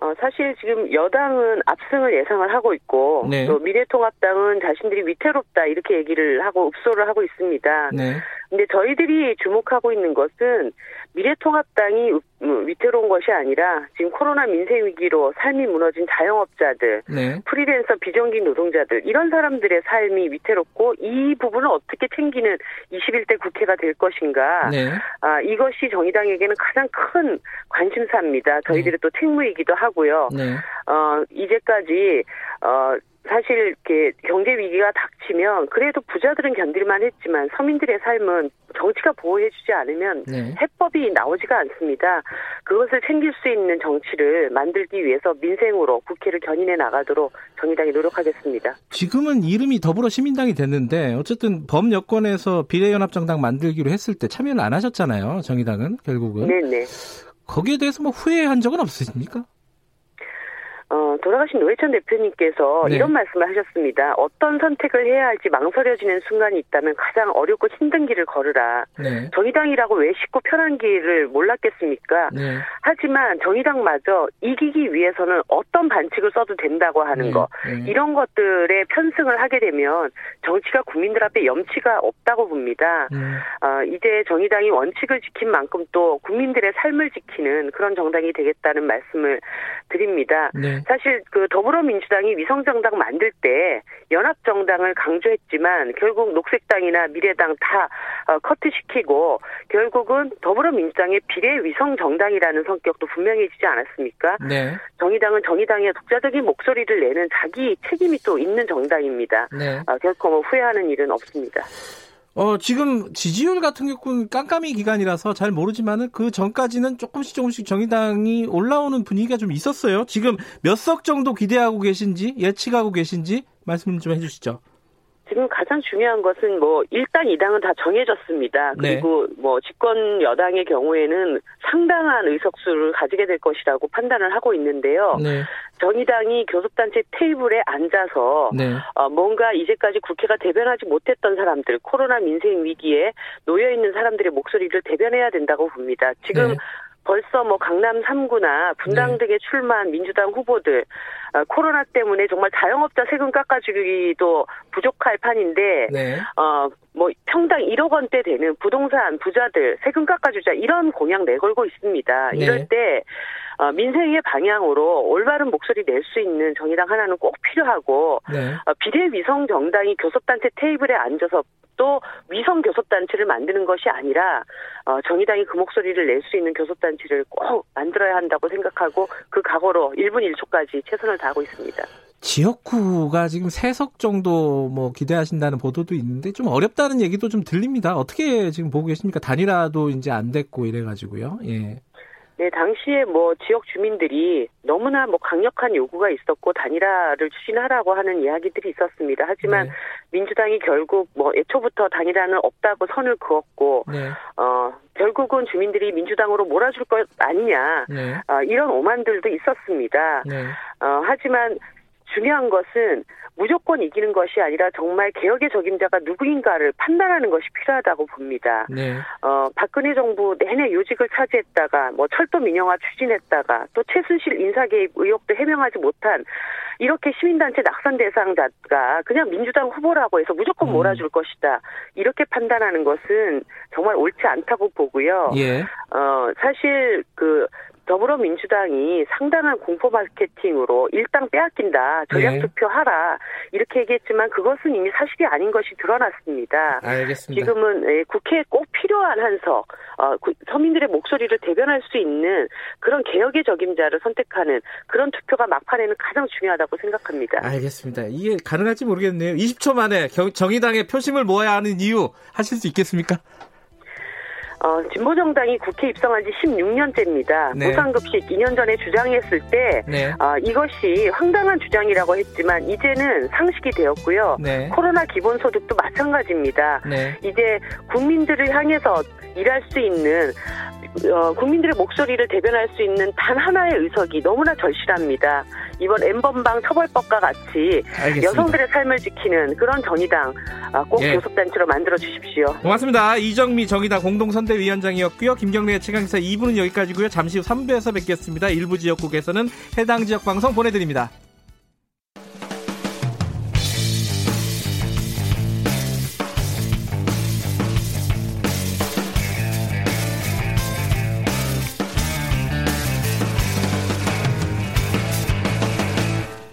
어, 사실 지금 여당은 압승을 예상을 하고 있고 네. 또 미래통합당은 자신들이 위태롭다 이렇게 얘기를 하고 읍소를 하고 있습니다. 네. 근데 저희들이 주목하고 있는 것은 미래통합당이 위태로운 것이 아니라 지금 코로나 민생 위기로 삶이 무너진 자영업자들, 네. 프리랜서 비정규 노동자들 이런 사람들의 삶이 위태롭고 이 부분을 어떻게 챙기는 이십일 대 국회가 될 것인가. 네. 아, 이것이 정의당에게는 가장 큰 관심사입니다. 저희들의 네. 또 책무이기도 하고요. 네. 어, 이제까지 어. 사실 이렇게 경제 위기가 닥치면 그래도 부자들은 견딜만 했지만 서민들의 삶은 정치가 보호해주지 않으면 네. 해법이 나오지가 않습니다. 그것을 챙길 수 있는 정치를 만들기 위해서 민생으로 국회를 견인해 나가도록 정의당이 노력하겠습니다. 지금은 이름이 더불어시민당이 됐는데 어쨌든 범여권에서 비례연합정당 만들기로 했을 때 참여를 안 하셨잖아요. 정의당은 결국은. 네네. 거기에 대해서 뭐 후회한 적은 없으십니까? 어, 돌아가신 노회찬 대표님께서 네. 이런 말씀을 하셨습니다. 어떤 선택을 해야 할지 망설여지는 순간이 있다면 가장 어렵고 힘든 길을 걸으라. 네. 정의당이라고 왜 쉽고 편한 길을 몰랐겠습니까? 네. 하지만 정의당마저 이기기 위해서는 어떤 반칙을 써도 된다고 하는 네. 것. 네. 이런 것들에 편승을 하게 되면 정치가 국민들 앞에 염치가 없다고 봅니다. 네. 어, 이제 정의당이 원칙을 지킨 만큼 또 국민들의 삶을 지키는 그런 정당이 되겠다는 말씀을 드립니다. 네. 사실 그 더불어민주당이 위성정당 만들 때 연합정당을 강조했지만 결국 녹색당이나 미래당 다 커트시키고 결국은 더불어민주당의 비례위성정당이라는 성격도 분명해지지 않았습니까? 네. 정의당은 정의당의 독자적인 목소리를 내는 자기 책임이 또 있는 정당입니다. 네. 어, 결코 뭐 후회하는 일은 없습니다. 어, 지금 지지율 같은 경우는 깜깜이 기간이라서 잘 모르지만은 그 전까지는 조금씩 조금씩 정의당이 올라오는 분위기가 좀 있었어요. 지금 몇 석 정도 기대하고 계신지 예측하고 계신지 말씀 좀 해주시죠. 지금 가장 중요한 것은 뭐 일단 이당은 다 정해졌습니다. 그리고 네. 뭐 집권 여당의 경우에는 상당한 의석수를 가지게 될 것이라고 판단을 하고 있는데요. 네. 정의당이 교섭단체 테이블에 앉아서 네. 어, 뭔가 이제까지 국회가 대변하지 못했던 사람들, 코로나 민생 위기에 놓여 있는 사람들의 목소리를 대변해야 된다고 봅니다. 지금 네. 벌써 뭐 강남 삼 구나 분당 네. 등에 출마한 민주당 후보들 어, 코로나 때문에 정말 자영업자 세금 깎아주기도 부족할 판인데 네. 어, 뭐 평당 일억 원대 되는 부동산 부자들 세금 깎아주자 이런 공약 내걸고 있습니다. 네. 이럴 때 어, 민생의 방향으로 올바른 목소리 낼 수 있는 정의당 하나는 꼭 필요하고 네. 어, 비례위성 정당이 교섭단체 테이블에 앉아서 또 위성 교섭단체를 만드는 것이 아니라 어, 정의당이 그 목소리를 낼 수 있는 교섭단체를 꼭 만들어야 한다고 생각하고 그 각오로 일 분 일 초까지 최선을 다하고 있습니다. 지역구가 지금 세 석 정도 뭐 기대하신다는 보도도 있는데 좀 어렵다는 얘기도 좀 들립니다. 어떻게 지금 보고 계십니까? 단일화도 이제 안 됐고 이래가지고요. 예. 네, 당시에 뭐 지역 주민들이 너무나 뭐 강력한 요구가 있었고 단일화를 추진하라고 하는 이야기들이 있었습니다. 하지만 네. 민주당이 결국 뭐 애초부터 단일화는 없다고 선을 그었고 네. 어 결국은 주민들이 민주당으로 몰아줄 것 아니냐 네. 어, 이런 오만들도 있었습니다. 네. 어, 하지만 중요한 것은 무조건 이기는 것이 아니라 정말 개혁의 적임자가 누구인가를 판단하는 것이 필요하다고 봅니다. 네. 어, 박근혜 정부 내내 요직을 차지했다가 뭐 철도 민영화 추진했다가 또 최순실 인사개입 의혹도 해명하지 못한 이렇게 시민단체 낙선 대상자가 그냥 민주당 후보라고 해서 무조건 몰아줄 음. 것이다. 이렇게 판단하는 것은 정말 옳지 않다고 보고요. 예. 어, 사실 그 더불어민주당이 상당한 공포 마케팅으로 일당 빼앗긴다, 전략투표하라 이렇게 얘기했지만 그것은 이미 사실이 아닌 것이 드러났습니다. 알겠습니다. 지금은 국회에 꼭 필요한 한 석, 서민들의 목소리를 대변할 수 있는 그런 개혁의 적임자를 선택하는 그런 투표가 막판에는 가장 중요하다고 생각합니다. 알겠습니다. 이게 가능할지 모르겠네요. 이십 초 만에 정의당의 표심을 모아야 하는 이유 하실 수 있겠습니까? 어, 진보정당이 국회 입성한 지 십육 년째입니다. 네. 무상급식 이 년 전에 주장했을 때 네. 어, 이것이 황당한 주장이라고 했지만 이제는 상식이 되었고요. 네. 코로나 기본소득도 마찬가지입니다. 네. 이제 국민들을 향해서 일할 수 있는 어, 국민들의 목소리를 대변할 수 있는 단 하나의 의석이 너무나 절실합니다. 이번 엠번방 처벌법과 같이 알겠습니다. 여성들의 삶을 지키는 그런 정의당 꼭 예. 교섭단체로 만들어주십시오. 고맙습니다. 이정미 정의당 공동선대위원장이었고요. 김경래의 최강시사 이 부는 여기까지고요. 잠시 후 삼 부에서 뵙겠습니다. 일부 지역국에서는 해당 지역 방송 보내드립니다.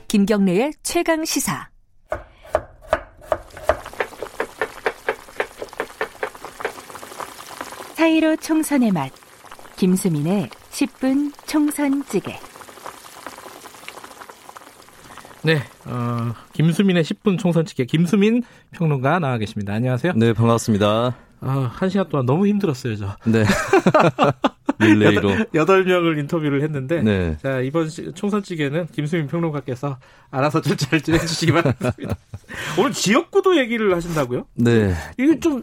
김경래의 최강시사. 사일오 총선의 맛. 김수민의 십 분 총선찌개. 네, 어, 김수민의 십 분 총선찌개. 김수민 평론가 나와 계십니다. 안녕하세요. 네, 반갑습니다. 아, 한 시간 동안 너무 힘들었어요, 저. 네. 릴레이로. 여덟 명을 인터뷰를 했는데, 네. 자, 이번 총선찌개는 김수민 평론가께서 알아서 좀 잘 진행해주시기 바랍니다. 오늘 지역구도 얘기를 하신다고요? 네. 이게 좀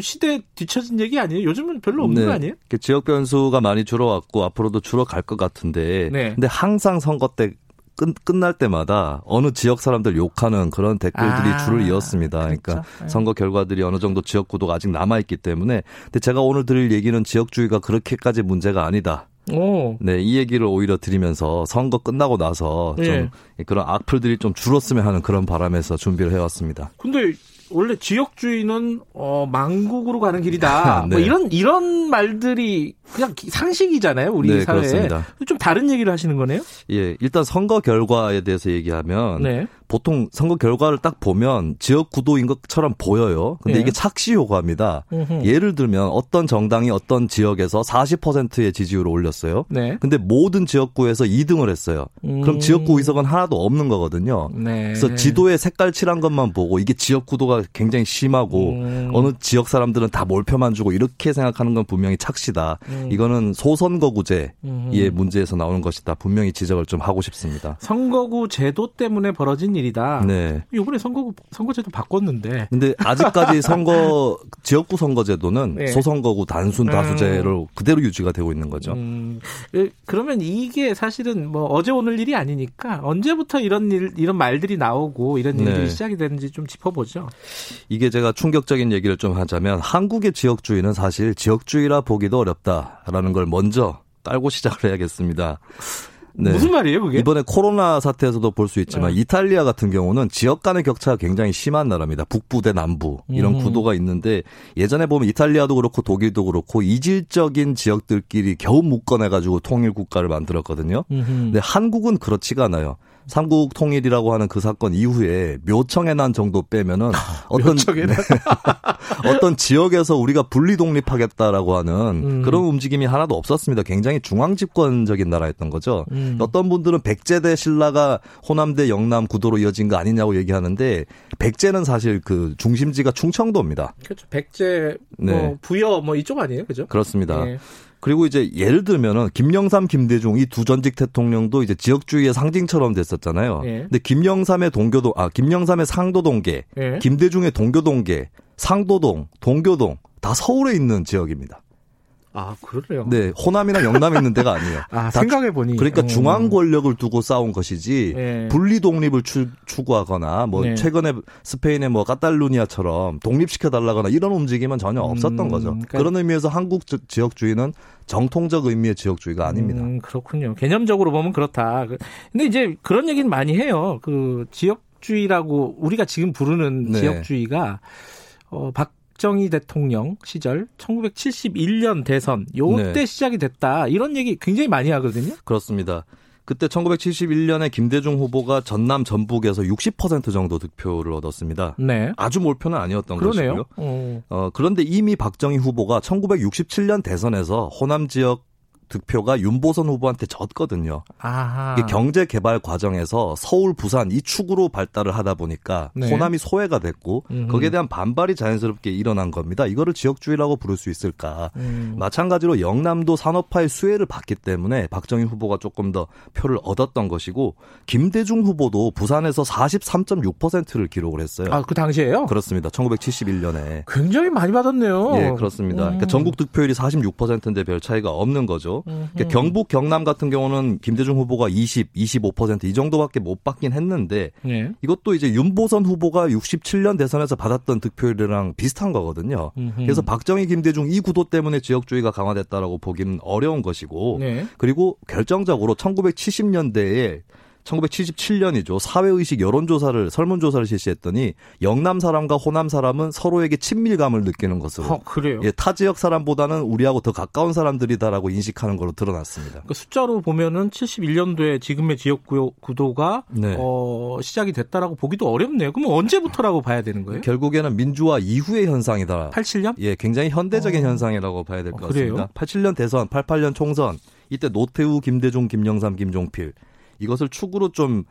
시대에 뒤처진 얘기 아니에요? 요즘은 별로 없는 네. 거 아니에요? 지역 변수가 많이 줄어왔고, 앞으로도 줄어갈 것 같은데, 네. 근데 항상 선거 때, 끝, 끝날 때마다 어느 지역 사람들 욕하는 그런 댓글들이 아, 줄을 이었습니다. 그렇죠? 그러니까 선거 결과들이 어느 정도 지역구도가 아직 남아있기 때문에. 근데 제가 오늘 드릴 얘기는 지역주의가 그렇게까지 문제가 아니다. 오. 네, 이 얘기를 오히려 드리면서 선거 끝나고 나서 좀 예. 그런 악플들이 좀 줄었으면 하는 그런 바람에서 준비를 해왔습니다. 근데 원래 지역주의는 어, 망국으로 가는 길이다. 네. 뭐 이런 이런 말들이 그냥 상식이잖아요, 우리 네, 사회에. 그렇습니다. 좀 다른 얘기를 하시는 거네요? 예, 일단 선거 결과에 대해서 얘기하면 네. 보통 선거 결과를 딱 보면 지역 구도인 것처럼 보여요. 근데 예. 이게 착시 효과입니다. 으흠. 예를 들면 어떤 정당이 어떤 지역에서 사십 퍼센트의 지지율을 올렸어요. 네. 근데 모든 지역구에서 이 등을 했어요. 음. 그럼 지역구 의석은 하나도 없는 거거든요. 네. 그래서 지도에 색깔 칠한 것만 보고 이게 지역 구도가 굉장히 심하고 음. 어느 지역 사람들은 다 몰표만 주고 이렇게 생각하는 건 분명히 착시다. 음. 이거는 소선거구제의 음. 문제에서 나오는 것이다. 분명히 지적을 좀 하고 싶습니다. 선거구 제도 때문에 벌어진 일이다. 네. 이번에 선거 선거제도 바꿨는데. 근데 아직까지 선거 지역구 선거제도는 네. 소선거구 단순 다수제로 음. 그대로 유지가 되고 있는 거죠. 음. 그러면 이게 사실은 뭐 어제 오늘 일이 아니니까 언제부터 이런 일 이런 말들이 나오고 이런 일들이 네. 시작이 되는지 좀 짚어보죠. 이게 제가 충격적인 얘기를 좀 하자면 한국의 지역주의는 사실 지역주의라 보기도 어렵다라는 걸 먼저 깔고 시작을 해야겠습니다. 네. 무슨 말이에요, 그게? 이번에 코로나 사태에서도 볼 수 있지만 네. 이탈리아 같은 경우는 지역 간의 격차가 굉장히 심한 나라입니다. 북부 대 남부 이런 음. 구도가 있는데 예전에 보면 이탈리아도 그렇고 독일도 그렇고 이질적인 지역들끼리 겨우 묶어내가지고 통일 국가를 만들었거든요. 음흠. 근데 한국은 그렇지가 않아요. 삼국 통일이라고 하는 그 사건 이후에 묘청의 난 정도 빼면은 어떤 네, 어떤 지역에서 우리가 분리 독립하겠다라고 하는 음. 그런 움직임이 하나도 없었습니다. 굉장히 중앙 집권적인 나라였던 거죠. 음. 어떤 분들은 백제대 신라가 호남대 영남 구도로 이어진 거 아니냐고 얘기하는데 백제는 사실 그 중심지가 충청도입니다. 그렇죠. 백제 뭐 네. 부여 뭐 이쪽 아니에요, 그죠? 그렇습니다. 네. 그리고 이제 예를 들면은 김영삼, 김대중 이 두 전직 대통령도 이제 지역주의의 상징처럼 됐었잖아요. 예. 근데 김영삼의 동교동, 아 김영삼의 상도동계, 예. 김대중의 동교동계, 상도동, 동교동 다 서울에 있는 지역입니다. 아, 그래요? 네, 호남이나 영남에 있는 데가 아니에요. 아, 생각해보니. 그러니까 음. 중앙 권력을 두고 싸운 것이지, 네. 분리 독립을 추, 추구하거나, 뭐, 네. 최근에 스페인의 뭐, 카탈루니아처럼 독립시켜달라거나 이런 움직임은 전혀 없었던 음, 거죠. 그러니까. 그런 의미에서 한국 지, 지역주의는 정통적 의미의 지역주의가 아닙니다. 음, 그렇군요. 개념적으로 보면 그렇다. 근데 이제 그런 얘기는 많이 해요. 그, 지역주의라고 우리가 지금 부르는 네. 지역주의가, 어, 박, 박정희 대통령 시절 천구백칠십일 년 대선 요때 네. 시작이 됐다 이런 얘기 굉장히 많이 하거든요. 그렇습니다. 그때 천구백칠십일 년에 김대중 후보가 전남 전북에서 육십 퍼센트 정도 득표를 얻었습니다. 네. 아주 몰표는 아니었던 그러네요. 것이고요. 어. 어, 그런데 이미 박정희 후보가 천구백육십칠 년 대선에서 호남 지역 득표가 윤보선 후보한테 졌거든요. 아하. 이게 경제 개발 과정에서 서울, 부산 이 축으로 발달을 하다 보니까 네. 호남이 소외가 됐고 음흠. 거기에 대한 반발이 자연스럽게 일어난 겁니다. 이거를 지역주의라고 부를 수 있을까. 음. 마찬가지로 영남도 산업화의 수혜를 받기 때문에 박정희 후보가 조금 더 표를 얻었던 것이고 김대중 후보도 부산에서 사십삼 점 육 퍼센트를 기록을 했어요. 아, 그 당시에요? 그렇습니다. 천구백칠십일 년에. 굉장히 많이 받았네요. 예, 그렇습니다. 음. 그러니까 전국 득표율이 사십육 퍼센트인데 별 차이가 없는 거죠. 그러니까 경북, 경남 같은 경우는 김대중 후보가 이십, 이십오 퍼센트 이 정도밖에 못 받긴 했는데 네. 이것도 이제 윤보선 후보가 육십칠 년 대선에서 받았던 득표율이랑 비슷한 거거든요. 음흠. 그래서 박정희, 김대중 이 구도 때문에 지역주의가 강화됐다라고 보기는 어려운 것이고 네. 그리고 결정적으로 천구백칠십 년대에 천구백칠십칠 년이죠. 사회의식 여론조사를 설문조사를 실시했더니 영남 사람과 호남 사람은 서로에게 친밀감을 느끼는 것으로. 아, 그래요? 예, 타 지역 사람보다는 우리하고 더 가까운 사람들이다라고 인식하는 걸로 드러났습니다. 그러니까 숫자로 보면은 칠십일 년도에 지금의 지역구요 구도가 네. 어, 시작이 됐다라고 보기도 어렵네요. 그럼 언제부터라고 봐야 되는 거예요? 결국에는 민주화 이후의 현상이다. 팔십칠 년? 예, 굉장히 현대적인 어. 현상이라고 봐야 될 것 아, 같습니다. 팔십칠 년 대선, 팔십팔 년 총선 이때 노태우, 김대중, 김영삼, 김종필. 이것을 축으로 좀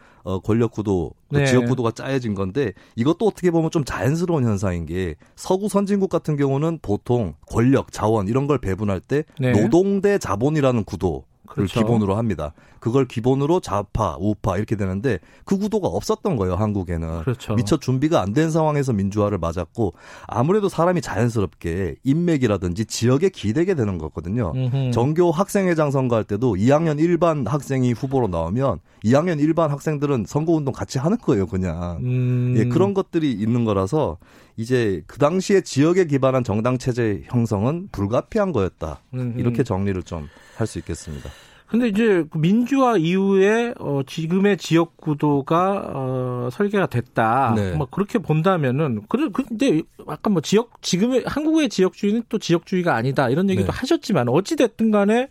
권력구도, 네. 지역구도가 짜여진 건데 이것도 어떻게 보면 좀 자연스러운 현상인 게 서구 선진국 같은 경우는 보통 권력, 자원 이런 걸 배분할 때 네. 노동 대 자본이라는 구도를 그렇죠. 기본으로 합니다. 그걸 기본으로 좌파, 우파 이렇게 되는데 그 구도가 없었던 거예요. 한국에는. 그렇죠. 미처 준비가 안 된 상황에서 민주화를 맞았고 아무래도 사람이 자연스럽게 인맥이라든지 지역에 기대게 되는 거거든요. 음흠. 전교 학생회장 선거할 때도 이 학년 일반 학생이 후보로 나오면 이 학년 일반 학생들은 선거운동 같이 하는 거예요. 그냥. 음. 예, 그런 것들이 있는 거라서 이제 그 당시에 지역에 기반한 정당체제 형성은 불가피한 거였다. 음흠. 이렇게 정리를 좀 할 수 있겠습니다. 근데 이제 민주화 이후에 어 지금의 지역 구도가 어 설계가 됐다. 네. 막 그렇게 본다면은 그 근데 아까 뭐 지역 지금의 한국의 지역주의는 또 지역주의가 아니다. 이런 얘기도 네. 하셨지만 어찌 됐든 간에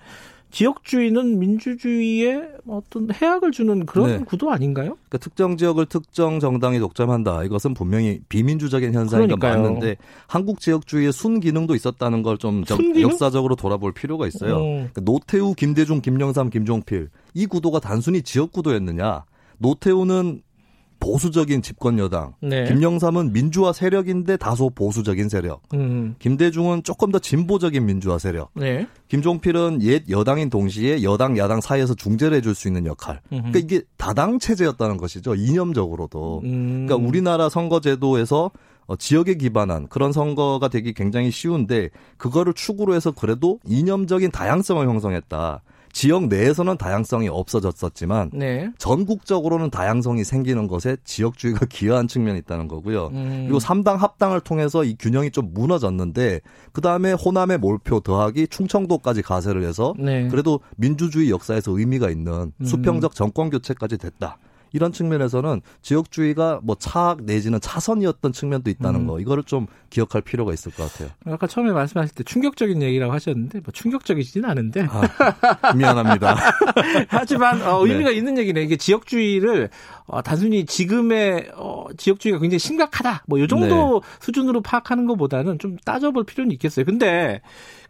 지역주의는 민주주의에 어떤 해악을 주는 그런 네. 구도 아닌가요? 그러니까 특정 지역을 특정 정당이 독점한다. 이것은 분명히 비민주적인 현상이 맞는데 한국 지역주의의 순기능도 있었다는 걸 좀 역사적으로 돌아볼 필요가 있어요. 그러니까 노태우, 김대중, 김영삼, 김종필 이 구도가 단순히 지역 구도였느냐. 노태우는 보수적인 집권여당, 네. 김영삼은 민주화 세력인데 다소 보수적인 세력, 음. 김대중은 조금 더 진보적인 민주화 세력, 네. 김종필은 옛 여당인 동시에 여당, 야당 사이에서 중재를 해줄 수 있는 역할. 음흠. 그러니까 이게 다당 체제였다는 것이죠. 이념적으로도. 음. 그러니까 우리나라 선거제도에서 지역에 기반한 그런 선거가 되기 굉장히 쉬운데 그거를 축으로 해서 그래도 이념적인 다양성을 형성했다. 지역 내에서는 다양성이 없어졌었지만 네. 전국적으로는 다양성이 생기는 것에 지역주의가 기여한 측면이 있다는 거고요. 음. 그리고 삼당 합당을 통해서 이 균형이 좀 무너졌는데 그다음에 호남의 몰표 더하기 충청도까지 가세를 해서 네. 그래도 민주주의 역사에서 의미가 있는 수평적 정권교체까지 됐다. 이런 측면에서는 지역주의가 뭐 차악 내지는 차선이었던 측면도 있다는 음. 거. 이거를 좀 기억할 필요가 있을 것 같아요. 아까 처음에 말씀하실 때 충격적인 얘기라고 하셨는데 뭐 충격적이진 않은데. 아, 미안합니다. 하지만 어, 의미가 네. 있는 얘기네. 이게 지역주의를 어, 단순히 지금의 어, 지역주의가 굉장히 심각하다. 뭐 이 정도 네. 수준으로 파악하는 것보다는 좀 따져볼 필요는 있겠어요. 근데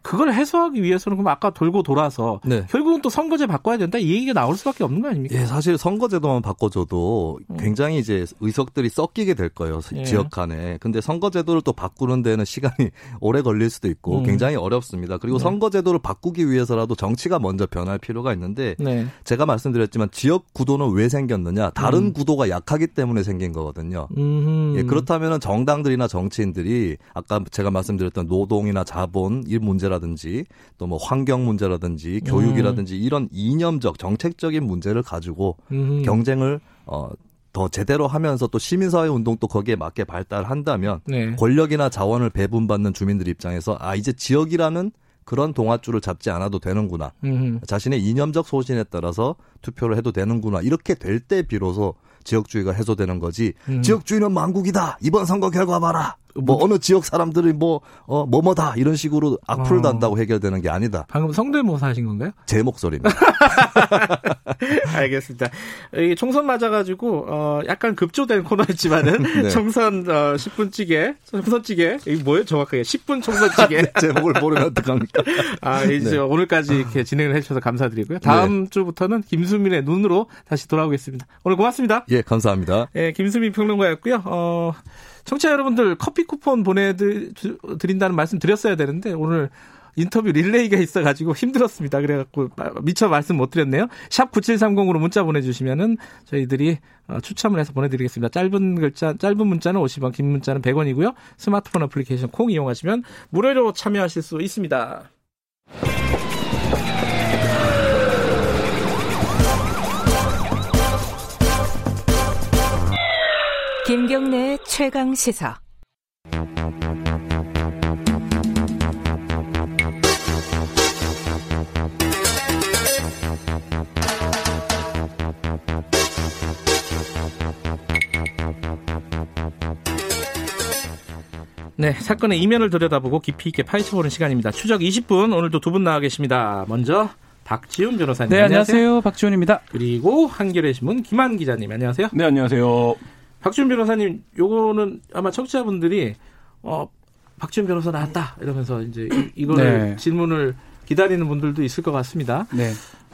그걸 해소하기 위해서는 그럼 아까 돌고 돌아서 네. 결국은 또 선거제 바꿔야 된다 이 얘기가 나올 수밖에 없는 거 아닙니까? 예, 사실 선거제도만 바꿔 바꿔줘도 굉장히 이제 의석들이 섞이게 될 거예요. 예. 지역 간에. 근데 선거제도를 또 바꾸는 데는 시간이 오래 걸릴 수도 있고 음. 굉장히 어렵습니다. 그리고 네. 선거제도를 바꾸기 위해서라도 정치가 먼저 변할 필요가 있는데 네. 제가 말씀드렸지만 지역 구도는 왜 생겼느냐. 다른 음. 구도가 약하기 때문에 생긴 거거든요. 예, 그렇다면 정당들이나 정치인들이 아까 제가 말씀드렸던 노동이나 자본 일 문제라든지 또 뭐 환경 문제라든지 교육이라든지 음. 이런 이념적 정책적인 문제를 가지고 음. 경쟁을 어, 더 제대로 하면서 또 시민사회 운동도 거기에 맞게 발달한다면 네. 권력이나 자원을 배분받는 주민들 입장에서 아 이제 지역이라는 그런 동아줄을 잡지 않아도 되는구나. 음. 자신의 이념적 소신에 따라서 투표를 해도 되는구나. 이렇게 될 때 비로소 지역주의가 해소되는 거지. 음. 지역주의는 망국이다. 이번 선거 결과 봐라. 뭐, 뭐 어느 지역 사람들이 뭐 어, 뭐뭐다 이런 식으로 악플 단다고 어. 해결되는 게 아니다. 방금 성대모사 하신 건가요? 제 목소리입니다. 알겠습니다. 총선 맞아가지고 어, 약간 급조된 코너였지만은 네. 총선 어, 십 분찌개 총선찌개 이게 뭐예요? 정확하게 십 분 총선찌개. 네, 제목을 모르면 어떡합니까? 아 이제 네. 오늘까지 이렇게 진행을 해주셔서 감사드리고요. 다음 네. 주부터는 김수민의 눈으로 다시 돌아오겠습니다. 오늘 고맙습니다. 예, 감사합니다. 예, 김수민 평론가였고요. 어. 청취자 여러분들 커피 쿠폰 보내드린다는 말씀 드렸어야 되는데 오늘 인터뷰 릴레이가 있어가지고 힘들었습니다. 그래갖고 미처 말씀 못 드렸네요. 샵 구칠삼공으로 문자 보내주시면은 저희들이 추첨을 해서 보내드리겠습니다. 짧은 글자, 짧은 문자는 오십 원, 긴 문자는 백 원이고요. 스마트폰 어플리케이션 콩 이용하시면 무료로 참여하실 수 있습니다. 김경래 최강 시사. 네, 사건의 이면을 들여다보고 깊이 있게 파헤쳐보는 시간입니다. 추적 이십 분, 오늘도 두 분 나와 계십니다. 먼저 박지훈 변호사님. 네, 안녕하세요. 안녕하세요. 박지훈입니다. 그리고 한겨레 신문 김한 기자님. 안녕하세요. 네, 안녕하세요. 박지훈 변호사님, 요거는 아마 청취자분들이 어, 박지훈 변호사 나왔다 이러면서 이제 이거를 네. 질문을 기다리는 분들도 있을 것 같습니다. 네.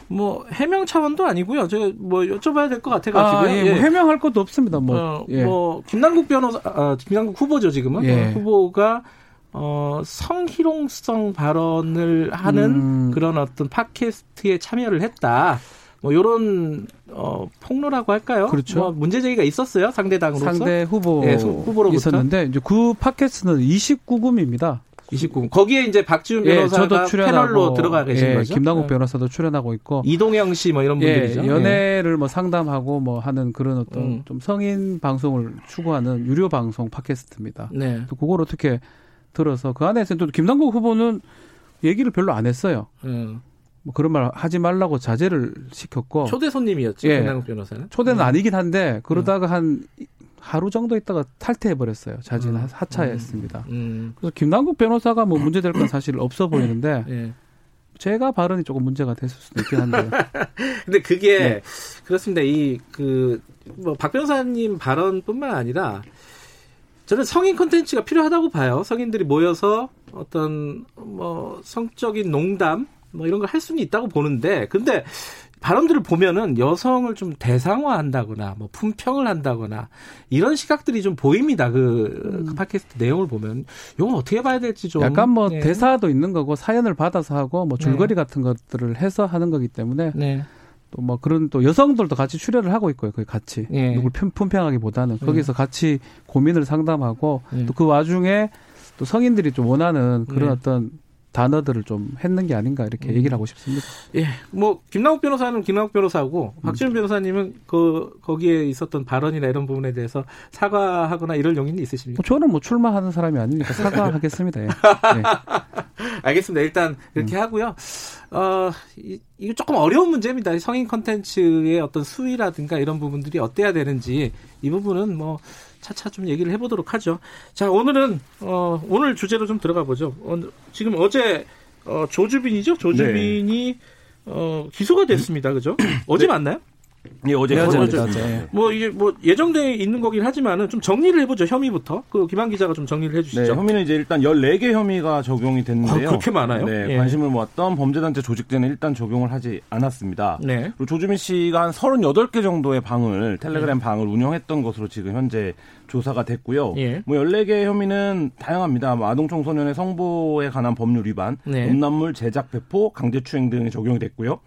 뭐 해명 차원도 아니고요. 제가 뭐 여쭤봐야 될 것 같아가지고요. 아, 예. 예. 뭐 해명할 것도 없습니다. 뭐, 어, 예. 뭐 김남국 변호사, 아, 김남국 후보죠 지금은 예. 후보가 어, 성희롱성 발언을 하는 음. 그런 어떤 팟캐스트에 참여를 했다. 뭐 이런 어, 폭로라고 할까요? 그렇죠. 뭐 문제 제기가 있었어요. 상대당으로서. 상대 후보 네, 후보로부터 있었는데 이제 그 팟캐스트는 이십구 금입니다. 이십구 금. 거기에 이제 박지훈 변호사가 예, 패널로 들어가 계신 예, 거죠. 김남국 변호사도 출연하고 있고 이동영 씨 뭐 이런 분들이죠. 예, 연애를 뭐 상담하고 뭐 하는 그런 어떤 음. 좀 성인 방송을 추구하는 유료 방송 팟캐스트입니다. 네. 그걸 어떻게 들어서 그 안에서 또 김남국 후보는 얘기를 별로 안 했어요. 음. 뭐 그런 말 하지 말라고 자제를 시켰고 초대 손님이었죠. 예. 김남국 변호사는 초대는 음. 아니긴 한데 그러다가 음. 한 하루 정도 있다가 탈퇴해버렸어요. 자진 음. 하차했습니다. 음. 그래서 김남국 변호사가 뭐 문제될 건 사실 없어 보이는데 예. 제가 발언이 조금 문제가 됐을 수도 있긴 한데요. 근데 그게 네. 그렇습니다. 이 그 뭐 박 변호사님 발언뿐만 아니라 저는 성인 콘텐츠가 필요하다고 봐요. 성인들이 모여서 어떤 뭐 성적인 농담 뭐 이런 걸 할 수는 있다고 보는데, 근데 발언들을 보면은 여성을 좀 대상화한다거나 뭐 품평을 한다거나 이런 시각들이 좀 보입니다. 그, 그 팟캐스트 내용을 보면 이건 어떻게 봐야 될지 좀 약간 뭐 네. 대사도 있는 거고 사연을 받아서 하고 뭐 줄거리 네. 같은 것들을 해서 하는 거기 때문에 네. 또 뭐 그런 또 여성들도 같이 출연을 하고 있고요. 거기 같이 네. 누굴 품평하기보다는 거기서 네. 같이 고민을 상담하고 네. 또 그 와중에 또 성인들이 좀 원하는 그런 네. 어떤 단어들을 좀 했는 게 아닌가 이렇게 음. 얘기를 하고 싶습니다. 예, 뭐 김남국 변호사는 김남국 변호사고 박지훈 음. 변호사님은 그 거기에 있었던 발언이나 이런 부분에 대해서 사과하거나 이럴 용의는 있으십니까? 저는 뭐 출마하는 사람이 아니니까 사과하겠습니다. 예. 네. 알겠습니다. 일단 이렇게 음. 하고요. 어, 이, 이거 조금 어려운 문제입니다. 성인 콘텐츠의 어떤 수위라든가 이런 부분들이 어때야 되는지 이 부분은 뭐. 차차 좀 얘기를 해보도록 하죠. 자, 오늘은 어, 오늘 주제로 좀 들어가 보죠. 어, 지금 어제 어, 조주빈이죠? 조주빈이 네. 어, 기소가 됐습니다. 그죠? 어제 네. 맞나요? 예, 어제 어제 뭐 이게 뭐 예정돼 있는 거긴 하지만은 좀 정리를 해보죠. 혐의부터 그 김한 기자가 좀 정리를 해주시죠. 네, 혐의는 이제 일단 열네 개 혐의가 적용이 됐는데요. 아, 그렇게 많아요? 네, 예. 관심을 모았던 범죄단체 조직죄는 일단 적용을 하지 않았습니다. 네. 그리고 조주빈 씨가 한 서른여덟 개 정도의 방을 텔레그램 예. 방을 운영했던 것으로 지금 현재 조사가 됐고요. 예. 뭐 열네 개 혐의는 다양합니다. 뭐 아동 청소년의 성보에 관한 법률 위반, 네. 음란물 제작 배포, 강제추행 등이 적용이 됐고요.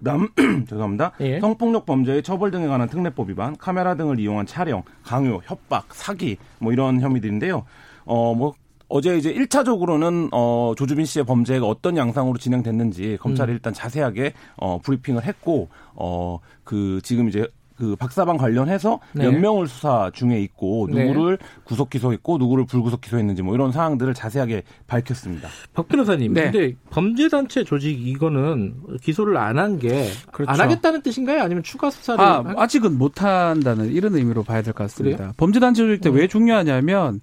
남, 죄송합니다. 예. 성폭력 범죄의 처벌 등에 관한 특례법 위반, 카메라 등을 이용한 촬영, 강요, 협박, 사기 뭐 이런 혐의들인데요. 어, 뭐 어제 이제 일 차적으로는 어, 조주빈 씨의 범죄가 어떤 양상으로 진행됐는지 검찰이 음. 일단 자세하게 어, 브리핑을 했고 어, 그 지금 이제 그 박사방 관련해서 네. 몇 명을 수사 중에 있고 누구를 네. 구속 기소했고 누구를 불구속 기소했는지 뭐 이런 사항들을 자세하게 밝혔습니다. 박 변호사님, 네. 근데 범죄단체 조직 이거는 기소를 안 한 게 그렇죠. 안 하겠다는 뜻인가요? 아니면 추가 수사를? 아, 할... 아직은 못 한다는 이런 의미로 봐야 될 것 같습니다. 그래요? 범죄단체 조직 때 왜 음. 중요하냐면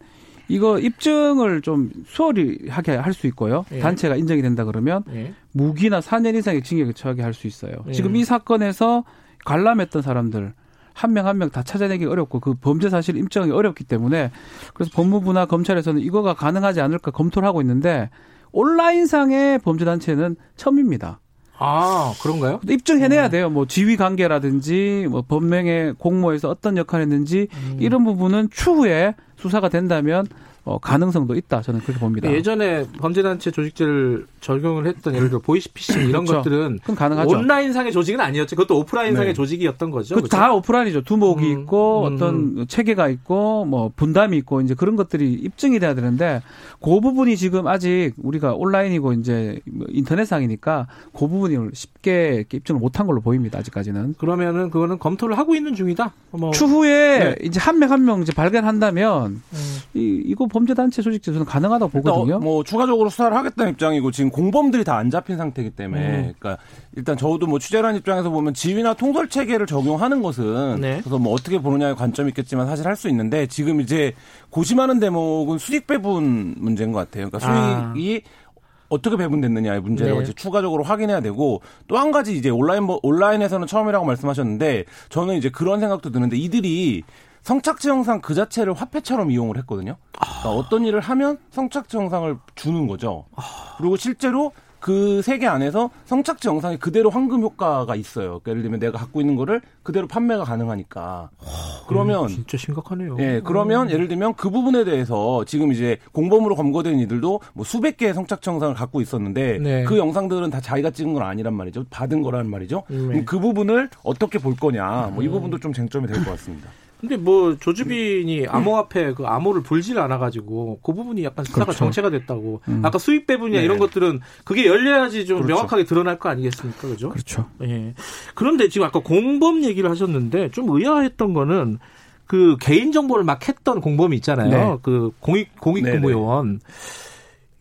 이거 입증을 좀 수월히 하게 할 수 있고요. 예. 단체가 인정이 된다 그러면 예. 무기나 사 년 이상의 징역에 처하게 할 수 있어요. 예. 지금 이 사건에서 관람했던 사람들 한 명 한 명 다 찾아내기 어렵고 그 범죄 사실 입증이 어렵기 때문에 그래서 법무부나 검찰에서는 이거가 가능하지 않을까 검토를 하고 있는데 온라인상의 범죄 단체는 처음입니다. 아, 그런가요? 입증해내야 음. 돼요. 뭐 지휘 관계라든지 뭐 범행의 공모에서 어떤 역할을 했는지 음. 이런 부분은 추후에 수사가 된다면 어, 가능성도 있다. 저는 그렇게 봅니다. 예전에 범죄단체 조직제를 적용을 했던 예를 들어 보이스피싱 이런 그렇죠. 것들은 그건 가능하죠. 온라인상의 조직은 아니었죠. 그것도 오프라인상의 네. 조직이었던 거죠. 그렇죠? 다 오프라인이죠. 두목이 음, 있고 음. 어떤 체계가 있고 뭐 분담이 있고 이제 그런 것들이 입증이 돼야 되는데 그 부분이 지금 아직 우리가 온라인이고 이제 인터넷상이니까 그 부분을 쉽게 입증을 못한 걸로 보입니다. 아직까지는. 그러면은 그거는 검토를 하고 있는 중이다. 뭐. 추후에 네. 이제 한 명 한 명 이제 발견한다면 음. 이 이거 범죄단체 조직제는 가능하다고 보거든요. 어, 뭐 추가적으로 수사를 하겠다는 입장이고 지금 공범들이 다 안 잡힌 상태이기 때문에 네. 그러니까 일단 저도 뭐 취재를 한 입장에서 보면 지휘나 통솔 체계를 적용하는 것은 네. 그래서 뭐 어떻게 보느냐의 관점이 있겠지만 사실 할 수 있는데 지금 이제 고심하는 대목은 수익 배분 문제인 것 같아요. 그러니까 수익이 아. 어떻게 배분됐느냐의 문제를 네. 이제 추가적으로 확인해야 되고 또 한 가지 이제 온라인 온라인에서는 처음이라고 말씀하셨는데 저는 이제 그런 생각도 드는데 이들이 성착취 영상 그 자체를 화폐처럼 이용을 했거든요. 그러니까 아... 어떤 일을 하면 성착취 영상을 주는 거죠. 아... 그리고 실제로 그 세계 안에서 성착취 영상이 그대로 황금 효과가 있어요. 그러니까 예를 들면 내가 갖고 있는 거를 그대로 판매가 가능하니까. 아, 그러면 진짜 심각하네요. 예, 그러면 음. 예를 들면 그 부분에 대해서 지금 이제 공범으로 검거된 이들도 뭐 수백 개의 성착취 영상을 갖고 있었는데 네. 그 영상들은 다 자기가 찍은 건 아니란 말이죠. 받은 거란 말이죠. 음, 네. 그 부분을 어떻게 볼 거냐. 뭐 이 부분도 좀 쟁점이 될 것 같습니다. 근데 뭐 조주빈이 암호화폐 그 암호를 불질 않아가지고 그 부분이 약간 수사가 그렇죠. 정체가 됐다고. 음. 아까 수입 배분이나 네. 이런 것들은 그게 열려야지 좀 그렇죠. 명확하게 드러날 거 아니겠습니까, 그죠? 그렇죠. 예. 그런데 지금 아까 공범 얘기를 하셨는데 좀 의아했던 거는 그 개인 정보를 막 했던 공범이 있잖아요. 네. 그 공익 공익근무요원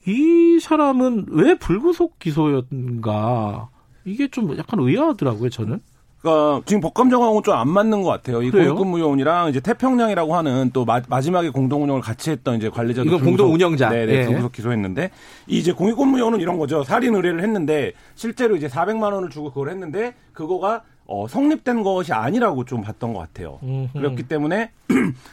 이 사람은 왜 불구속 기소였는가 이게 좀 약간 의아하더라고요, 저는. 그러니까 지금 법감정하고 좀 안 맞는 것 같아요. 이 공익근무요원이랑 이제 태평양이라고 하는 또 마, 마지막에 공동 운영을 같이 했던 이제 관리자 이거 공동 운영자 네, 네, 불구속 기소했는데 이 이제 공익근무요원은 이런 거죠. 살인 의뢰를 했는데 실제로 이제 사백만 원을 주고 그걸 했는데 그거가 어, 성립된 것이 아니라고 좀 봤던 것 같아요. 음흠. 그렇기 때문에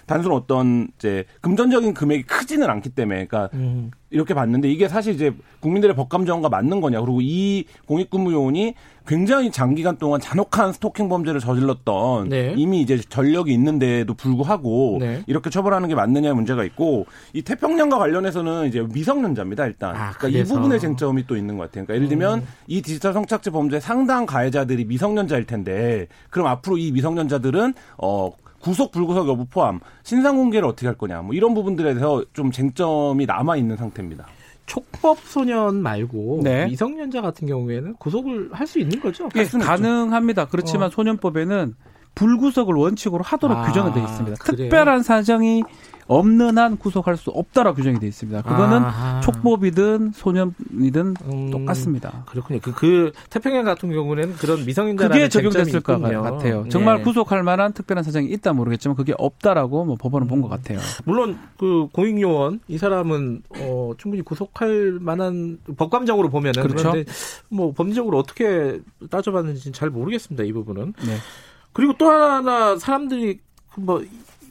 단순 어떤 이제 금전적인 금액이 크지는 않기 때문에, 그러니까 음. 이렇게 봤는데 이게 사실 이제 국민들의 법감정과 맞는 거냐. 그리고 이 공익근무요원이 굉장히 장기간 동안 잔혹한 스토킹 범죄를 저질렀던 네. 이미 이제 전력이 있는데도 불구하고 네. 이렇게 처벌하는 게 맞느냐의 문제가 있고 이 태평양과 관련해서는 이제 미성년자입니다 일단. 아, 그러니까 이 부분의 쟁점이 또 있는 것 같아요. 그러니까 예를 들면 음. 이 디지털 성착취 범죄 상당 가해자들이 미성년자일 텐데 그럼 앞으로 이 미성년자들은 어. 구속, 불구속 여부 포함, 신상공개를 어떻게 할 거냐 뭐 이런 부분들에 대해서 좀 쟁점이 남아있는 상태입니다. 촉법소년 말고 네. 미성년자 같은 경우에는 구속을 할 수 있는 거죠? 예, 가능합니다. 있죠. 그렇지만 어. 소년법에는 불구속을 원칙으로 하도록 아, 규정이 되어 있습니다. 그래요? 특별한 사정이 없는 한 구속할 수 없다라고 규정이 되어 있습니다. 그거는 아, 촉법이든 소년이든 음, 똑같습니다. 그렇군요. 그, 그 태평양 같은 경우는 그런 미성년자라는 그게 적용됐을 것 같아요. 정말 네. 구속할 만한 특별한 사정이 있다 모르겠지만 그게 없다라고 뭐 법원은 본 것 같아요. 물론 그 공익요원 이 사람은 어, 충분히 구속할 만한 법감정으로 보면은 그렇죠. 그런데 뭐 법리적으로 어떻게 따져봤는지는 잘 모르겠습니다. 이 부분은. 네. 그리고 또 하나 사람들이 뭐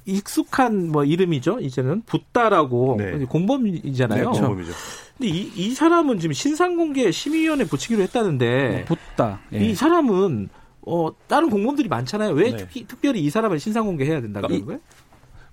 익숙한 뭐 이름이죠. 이제는 붓다라고 네. 공범이잖아요. 네, 공범이죠. 근데 이, 이 사람은 지금 신상공개 심의위원회 붙이기로 했다는데 네, 붓다. 네. 이 사람은 어, 다른 공범들이 많잖아요. 왜 네. 특히, 특별히 이 사람을 신상공개해야 된다는 그러니까 거예요?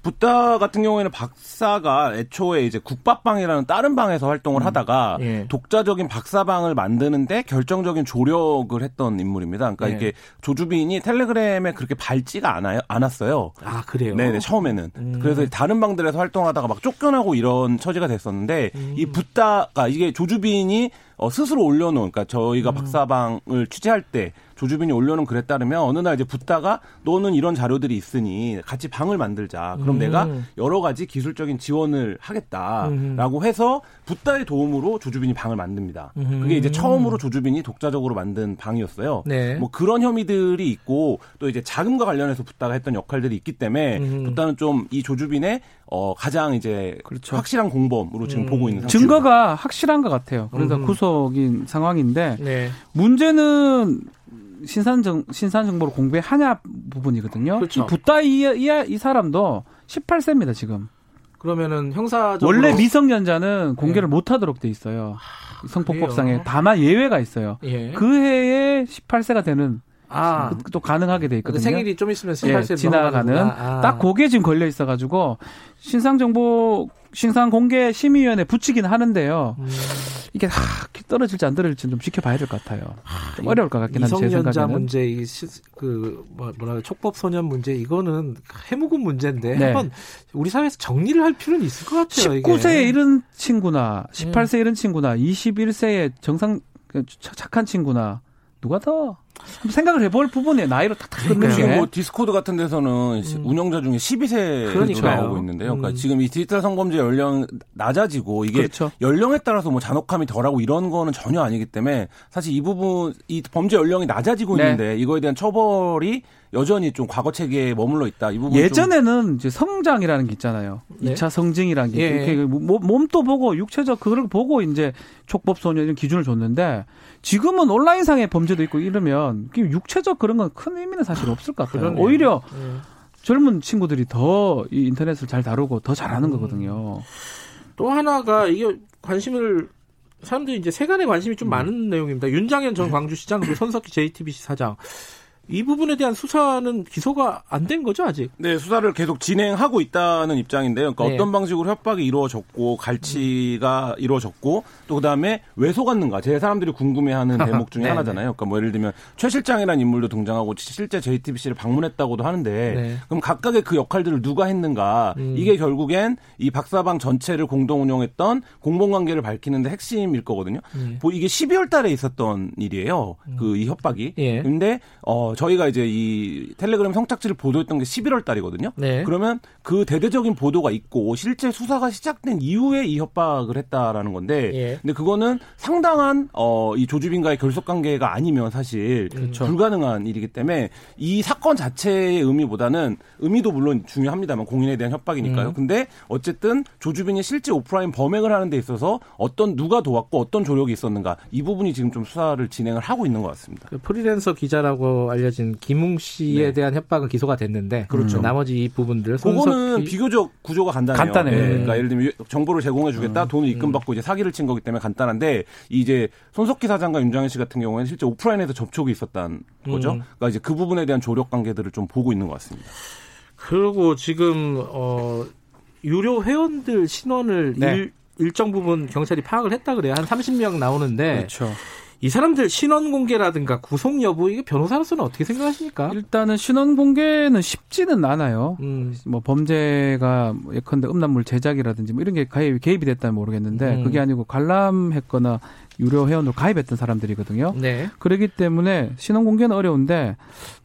붓다 같은 경우에는 박사가 애초에 이제 국밥방이라는 다른 방에서 활동을 음. 하다가 예. 독자적인 박사방을 만드는데 결정적인 조력을 했던 인물입니다. 그러니까 예. 이게 조주빈이 텔레그램에 그렇게 밝지가 않아요, 않았어요. 아, 그래요? 네네, 처음에는. 음. 그래서 다른 방들에서 활동하다가 막 쫓겨나고 이런 처지가 됐었는데 음. 이 붓다가 이게 조주빈이 어, 스스로 올려놓은, 그러니까 저희가 음. 박사방을 취재할 때 조주빈이 올려놓은 글에 따르면 어느 날 이제 붓다가 너는 이런 자료들이 있으니 같이 방을 만들자. 그럼 음. 내가 여러 가지 기술적인 지원을 하겠다라고 음. 해서 붓다의 도움으로 조주빈이 방을 만듭니다. 음. 그게 이제 처음으로 조주빈이 독자적으로 만든 방이었어요. 네. 뭐 그런 혐의들이 있고 또 이제 자금과 관련해서 붓다가 했던 역할들이 있기 때문에 음. 붓다는 좀 이 조주빈의 어, 가장 이제 그렇죠. 확실한 공범으로 지금 음. 보고 있는 상황. 증거가 확실한 것 같아요. 그래서 음. 구속인 상황인데 네. 문제는 신산정, 신산정보를 공개하냐 부분이거든요. 그렇죠. 이 붓다 이, 이, 이 사람도 십팔 세입니다, 지금. 그러면은 형사적으로. 원래 미성년자는 공개를 예. 못하도록 돼 있어요. 아, 성폭법상에. 그래요? 다만 예외가 있어요. 예. 그 해에 십팔 세가 되는. 아. 또 가능하게 돼 있거든요. 생일이 좀 있으면 십팔 세 예, 지나가는. 아. 딱 그게 지금 걸려있어가지고 신상정보, 신상공개심의위원회 붙이긴 하는데요. 음. 이게 하, 떨어질지 안 떨어질지 좀 지켜봐야 될 것 같아요. 하, 좀 어려울 것 같긴 한데 제 생각에는. 미성년자 문제, 이 시, 그 뭐라 촉법소년 문제 이거는 해묵은 문제인데 네. 한번 우리 사회에서 정리를 할 필요는 있을 것 같아요. 십구 세에 이런 친구나 십팔 세에 음. 이런 친구나 이십일 세에 정상 착한 친구나 누가 더 생각을 해볼 부분에 나이로 탁탁 끊는 게. 지금 뭐 디스코드 같은 데서는 음. 운영자 중에 십이 세로 나오고 있는데요. 그러니까 음. 지금 이 디지털 성범죄 연령 낮아지고 이게 그렇죠. 연령에 따라서 뭐 잔혹함이 덜하고 이런 거는 전혀 아니기 때문에 사실 이 부분 이 범죄 연령이 낮아지고 네. 있는데 이거에 대한 처벌이 여전히 좀 과거 체계에 머물러 있다. 이 부분 예전에는 이제 성장이라는 게 있잖아요. 네? 이 차 성징이라는 게 예. 이렇게 몸도 보고 육체적 그걸 보고 이제 촉법 소년 기준을 줬는데 지금은 온라인상의 범죄도 있고 이러면 육체적 그런 건 큰 의미는 사실 없을 것 같아요. 그러네요. 오히려 네. 젊은 친구들이 더 이 인터넷을 잘 다루고 더 잘하는 음. 거거든요. 또 하나가 이게 관심을 사람들이 이제 세간에 관심이 좀 음. 많은 내용입니다. 윤장현 전 광주시장 그리고 손석희 제이티비씨 사장. 이 부분에 대한 수사는 기소가 안 된 거죠, 아직? 네, 수사를 계속 진행하고 있다는 입장인데요. 그러니까 네. 어떤 방식으로 협박이 이루어졌고, 갈취가 음. 이루어졌고, 또 그다음에 왜 속았는가. 제 사람들이 궁금해하는 대목 중에 하나잖아요. 그러니까 뭐 예를 들면 최 실장이라는 인물도 등장하고 실제 제이티비씨를 방문했다고도 하는데 네. 그럼 각각의 그 역할들을 누가 했는가. 음. 이게 결국엔 이 박사방 전체를 공동 운영했던 공범관계를 밝히는 데 핵심일 거거든요. 음. 이게 십이월 달에 있었던 일이에요. 음. 그 이 협박이. 예. 근데 어 저희가 이제 이 텔레그램 성착취를 보도했던 게 십일월 달이거든요. 네. 그러면 그 대대적인 보도가 있고 실제 수사가 시작된 이후에 이 협박을 했다라는 건데, 예. 근데 그거는 상당한 어, 이 조주빈과의 결속 관계가 아니면 사실 그렇죠. 불가능한 일이기 때문에 이 사건 자체의 의미보다는 의미도 물론 중요합니다만 공인에 대한 협박이니까요. 음. 근데 어쨌든 조주빈이 실제 오프라인 범행을 하는 데 있어서 어떤 누가 도왔고 어떤 조력이 있었는가 이 부분이 지금 좀 수사를 진행을 하고 있는 것 같습니다. 그 프리랜서 기자라고 알려. 알려진 김웅 씨에 네. 대한 협박은 기소가 됐는데 그렇죠. 나머지 이 부분들 그거는 비교적 구조가 간단해요. 간단해요. 네. 그러니까 예를 들면 정보를 제공해주겠다, 음. 돈을 입금받고 이제 사기를 친 거기 때문에 간단한데 이제 손석희 사장과 윤장현 씨 같은 경우에는 실제 오프라인에서 접촉이 있었다는 거죠. 음. 그러니까 이제 그 부분에 대한 조력 관계들을 좀 보고 있는 것 같습니다. 그리고 지금 어, 유료 회원들 신원을 네. 일, 일정 부분 경찰이 파악을 했다 그래요. 한 삼십 명 나오는데. 그렇죠. 이 사람들 신원 공개라든가 구속 여부 이게 변호사로서는 어떻게 생각하십니까? 일단은 신원 공개는 쉽지는 않아요. 음. 뭐 범죄가 예컨대 음란물 제작이라든지 뭐 이런 게 가입, 개입이 됐다면 모르겠는데 음. 그게 아니고 관람했거나 유료 회원으로 가입했던 사람들이거든요. 네. 그렇기 때문에 신원 공개는 어려운데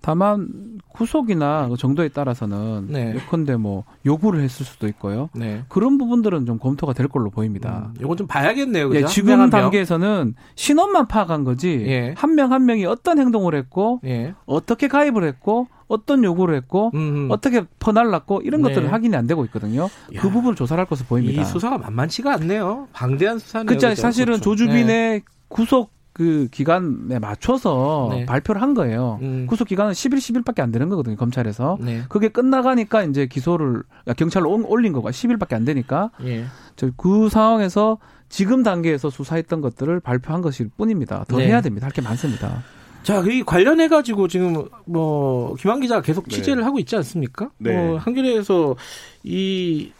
다만 구속이나 그 정도에 따라서는 네. 예컨대 뭐 요구를 했을 수도 있고요. 네. 그런 부분들은 좀 검토가 될 걸로 보입니다. 음. 이건 좀 봐야겠네요. 그죠? 예, 지금 단계에서는 신원만 파악 한 거지 예. 한 명 한 명이 어떤 행동을 했고 예. 어떻게 가입을 했고 어떤 요구를 했고 음흠. 어떻게 퍼날랐고 이런 네. 것들은 확인이 안 되고 있거든요. 야. 그 부분을 조사할 것으로 보입니다. 이 수사가 만만치가 않네요. 방대한 수사네요. 그렇죠. 사실은 조주빈의 네. 구속 그 기간에 맞춰서 네. 발표를 한 거예요. 음. 구속 기간은 십일, 십일밖에 안 되는 거거든요. 검찰에서. 네. 그게 끝나가니까 이제 기소를 경찰로 올린 거고 십일밖에 안 되니까. 예. 저 그 상황에서 지금 단계에서 수사했던 것들을 발표한 것일 뿐입니다. 더 네. 해야 됩니다. 할 게 많습니다. 자, 이 관련해 가지고 지금 뭐 김한 기자가 계속 취재를 네. 하고 있지 않습니까? 네. 뭐 한겨레에서 이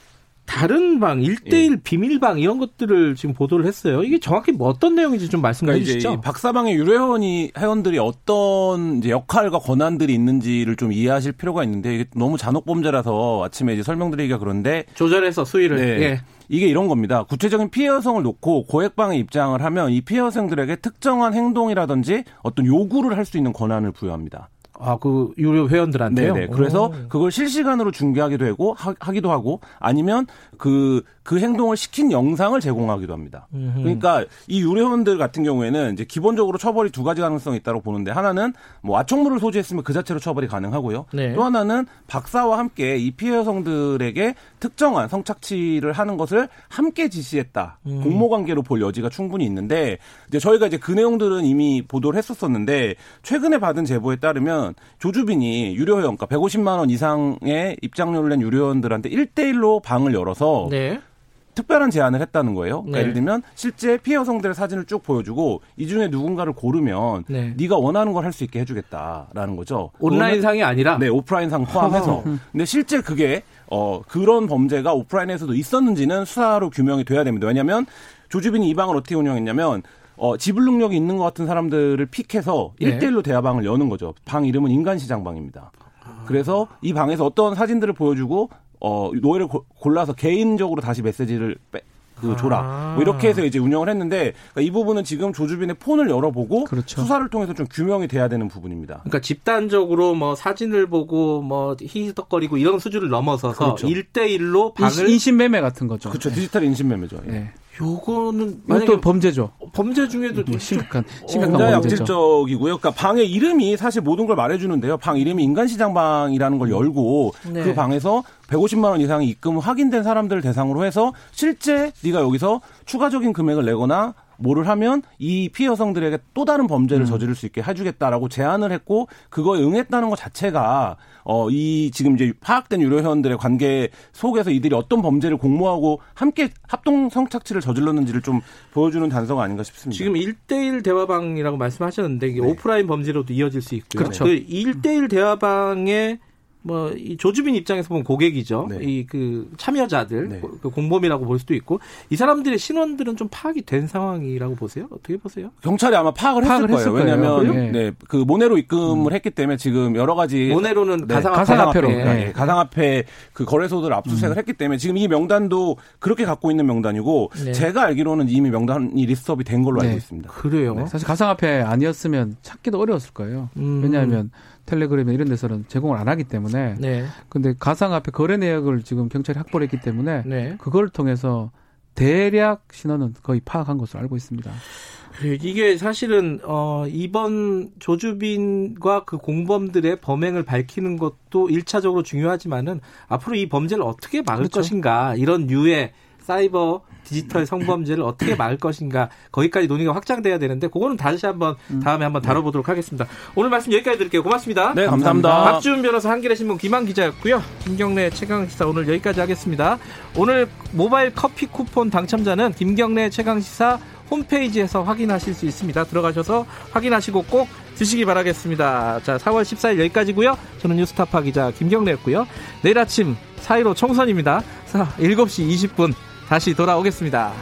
다른 방, 일대일 예. 비밀방 이런 것들을 지금 보도를 했어요. 이게 정확히 뭐 어떤 내용인지 좀 말씀해 그러니까 주시죠. 박사방의 유료회원이 회원들이 어떤 이제 역할과 권한들이 있는지를 좀 이해하실 필요가 있는데 이게 너무 잔혹범죄라서 아침에 이제 설명드리기가 그런데 조절해서 수위를. 네. 예. 이게 이런 겁니다. 구체적인 피해 여성을 놓고 고액방에 입장을 하면 이 피해 여성들에게 특정한 행동이라든지 어떤 요구를 할 수 있는 권한을 부여합니다. 아, 그 유료 회원들한테요? 네네. 그래서 오. 그걸 실시간으로 중계하기도 하고 하, 하기도 하고 아니면 그, 그 행동을 시킨 영상을 제공하기도 합니다. 음흠. 그러니까 이 유료 회원들 같은 경우에는 이제 기본적으로 처벌이 두 가지 가능성이 있다고 보는데 하나는 뭐 아청물을 소지했으면 그 자체로 처벌이 가능하고요. 네. 또 하나는 박사와 함께 이 피해 여성들에게 특정한 성착취를 하는 것을 함께 지시했다. 음. 공모 관계로 볼 여지가 충분히 있는데 이제 저희가 이제 그 내용들은 이미 보도를 했었었는데 최근에 받은 제보에 따르면 조주빈이 유료 회원가 백오십만 원 이상의 입장료를 낸 유료 회원들한테 일대일로 방을 열어서 네. 특별한 제안을 했다는 거예요. 그러니까 네. 예를 들면 실제 피해 여성들의 사진을 쭉 보여주고 이 중에 누군가를 고르면 네. 네가 원하는 걸 할 수 있게 해주겠다라는 거죠. 온라인상이 아니라? 네. 오프라인상 포함해서. 근데 실제 그게 어, 그런 범죄가 오프라인에서도 있었는지는 수사로 규명이 돼야 됩니다. 왜냐하면 조주빈이 이 방을 어떻게 운영했냐면 어, 지불 능력이 있는 것 같은 사람들을 픽해서 네. 일대일로 대화방을 여는 거죠. 방 이름은 인간시장방입니다. 아. 그래서 이 방에서 어떤 사진들을 보여주고 어, 노예를 고, 골라서 개인적으로 다시 메시지를 빼, 그 줘라. 아. 뭐 이렇게 해서 이제 운영을 했는데 그러니까 이 부분은 지금 조주빈의 폰을 열어보고 그렇죠. 수사를 통해서 좀 규명이 돼야 되는 부분입니다. 그러니까 집단적으로 뭐 사진을 보고 뭐 희희덕거리고 이런 수준을 넘어서서 그렇죠. 일대일로 방을 인신매매 같은 거죠. 그렇죠. 네. 디지털 인신매매죠. 네. 예. 요거는 또 범죄죠. 범죄 중에도 뭐 심각한 심각한 범죄죠. 약질적이고요. 그러니까 방의 이름이 사실 모든 걸 말해주는데요. 방 이름이 인간시장방이라는 걸 열고 네. 그 방에서 백오십만 원 이상의 입금 확인된 사람들을 대상으로 해서 실제 네가 여기서 추가적인 금액을 내거나 뭐를 하면 이 피해 여성들에게 또 다른 범죄를 음. 저지를 수 있게 해주겠다라고 제안을 했고 그거에 응했다는 것 자체가 어, 이 지금 이제 파악된 유료 회원들의 관계 속에서 이들이 어떤 범죄를 공모하고 함께 합동 성착취를 저질렀는지를 좀 보여주는 단서가 아닌가 싶습니다. 지금 일대일 대화방이라고 말씀하셨는데 이게 네. 오프라인 범죄로도 이어질 수 있고요. 그렇죠. 그 일대일 대화방의 뭐 이 조주빈 입장에서 보면 고객이죠. 네. 이 그 참여자들, 네. 그 공범이라고 볼 수도 있고 이 사람들의 신원들은 좀 파악이 된 상황이라고 보세요? 어떻게 보세요? 경찰이 아마 파악을, 파악을 했을, 했을 거예요. 거예요. 왜냐하면 네. 네, 그 모네로 입금을 음. 했기 때문에 지금 여러 가지 모네로는 네, 가상화폐, 가상화폐로 네. 네. 가상화폐 그 거래소들 압수수색을 음. 했기 때문에 지금 이 명단도 그렇게 갖고 있는 명단이고 네. 제가 알기로는 이미 명단이 리스트업이 된 걸로 알고 네. 있습니다. 그래요? 네. 사실 가상화폐 아니었으면 찾기도 어려웠을 거예요. 음. 왜냐하면 텔레그램이나 이런 데서는 제공을 안 하기 때문에 그런데 네. 가상화폐 거래 내역을 지금 경찰이 확보를 했기 때문에 네. 그걸 통해서 대략 신원은 거의 파악한 것으로 알고 있습니다. 이게 사실은 어, 이번 조주빈과 그 공범들의 범행을 밝히는 것도 일 차적으로 중요하지만은 앞으로 이 범죄를 어떻게 막을 그렇죠. 것인가 이런 유해 사이버 디지털 성범죄를 어떻게 막을 것인가 거기까지 논의가 확장돼야 되는데 그거는 다시 한번 다음에 한번 다뤄보도록 하겠습니다. 오늘 말씀 여기까지 드릴게요. 고맙습니다. 네, 감사합니다. 감사합니다. 박지훈 변호사, 한겨레신문 김한 기자였고요. 김경래 최강시사 오늘 여기까지 하겠습니다. 오늘 모바일 커피 쿠폰 당첨자는 김경래 최강시사 홈페이지에서 확인하실 수 있습니다. 들어가셔서 확인하시고 꼭 드시기 바라겠습니다. 자, 사월 십사일 여기까지고요. 저는 뉴스타파 기자 김경래였고요. 내일 아침 사일오 총선입니다. 자, 일곱 시 이십 분 다시 돌아오겠습니다.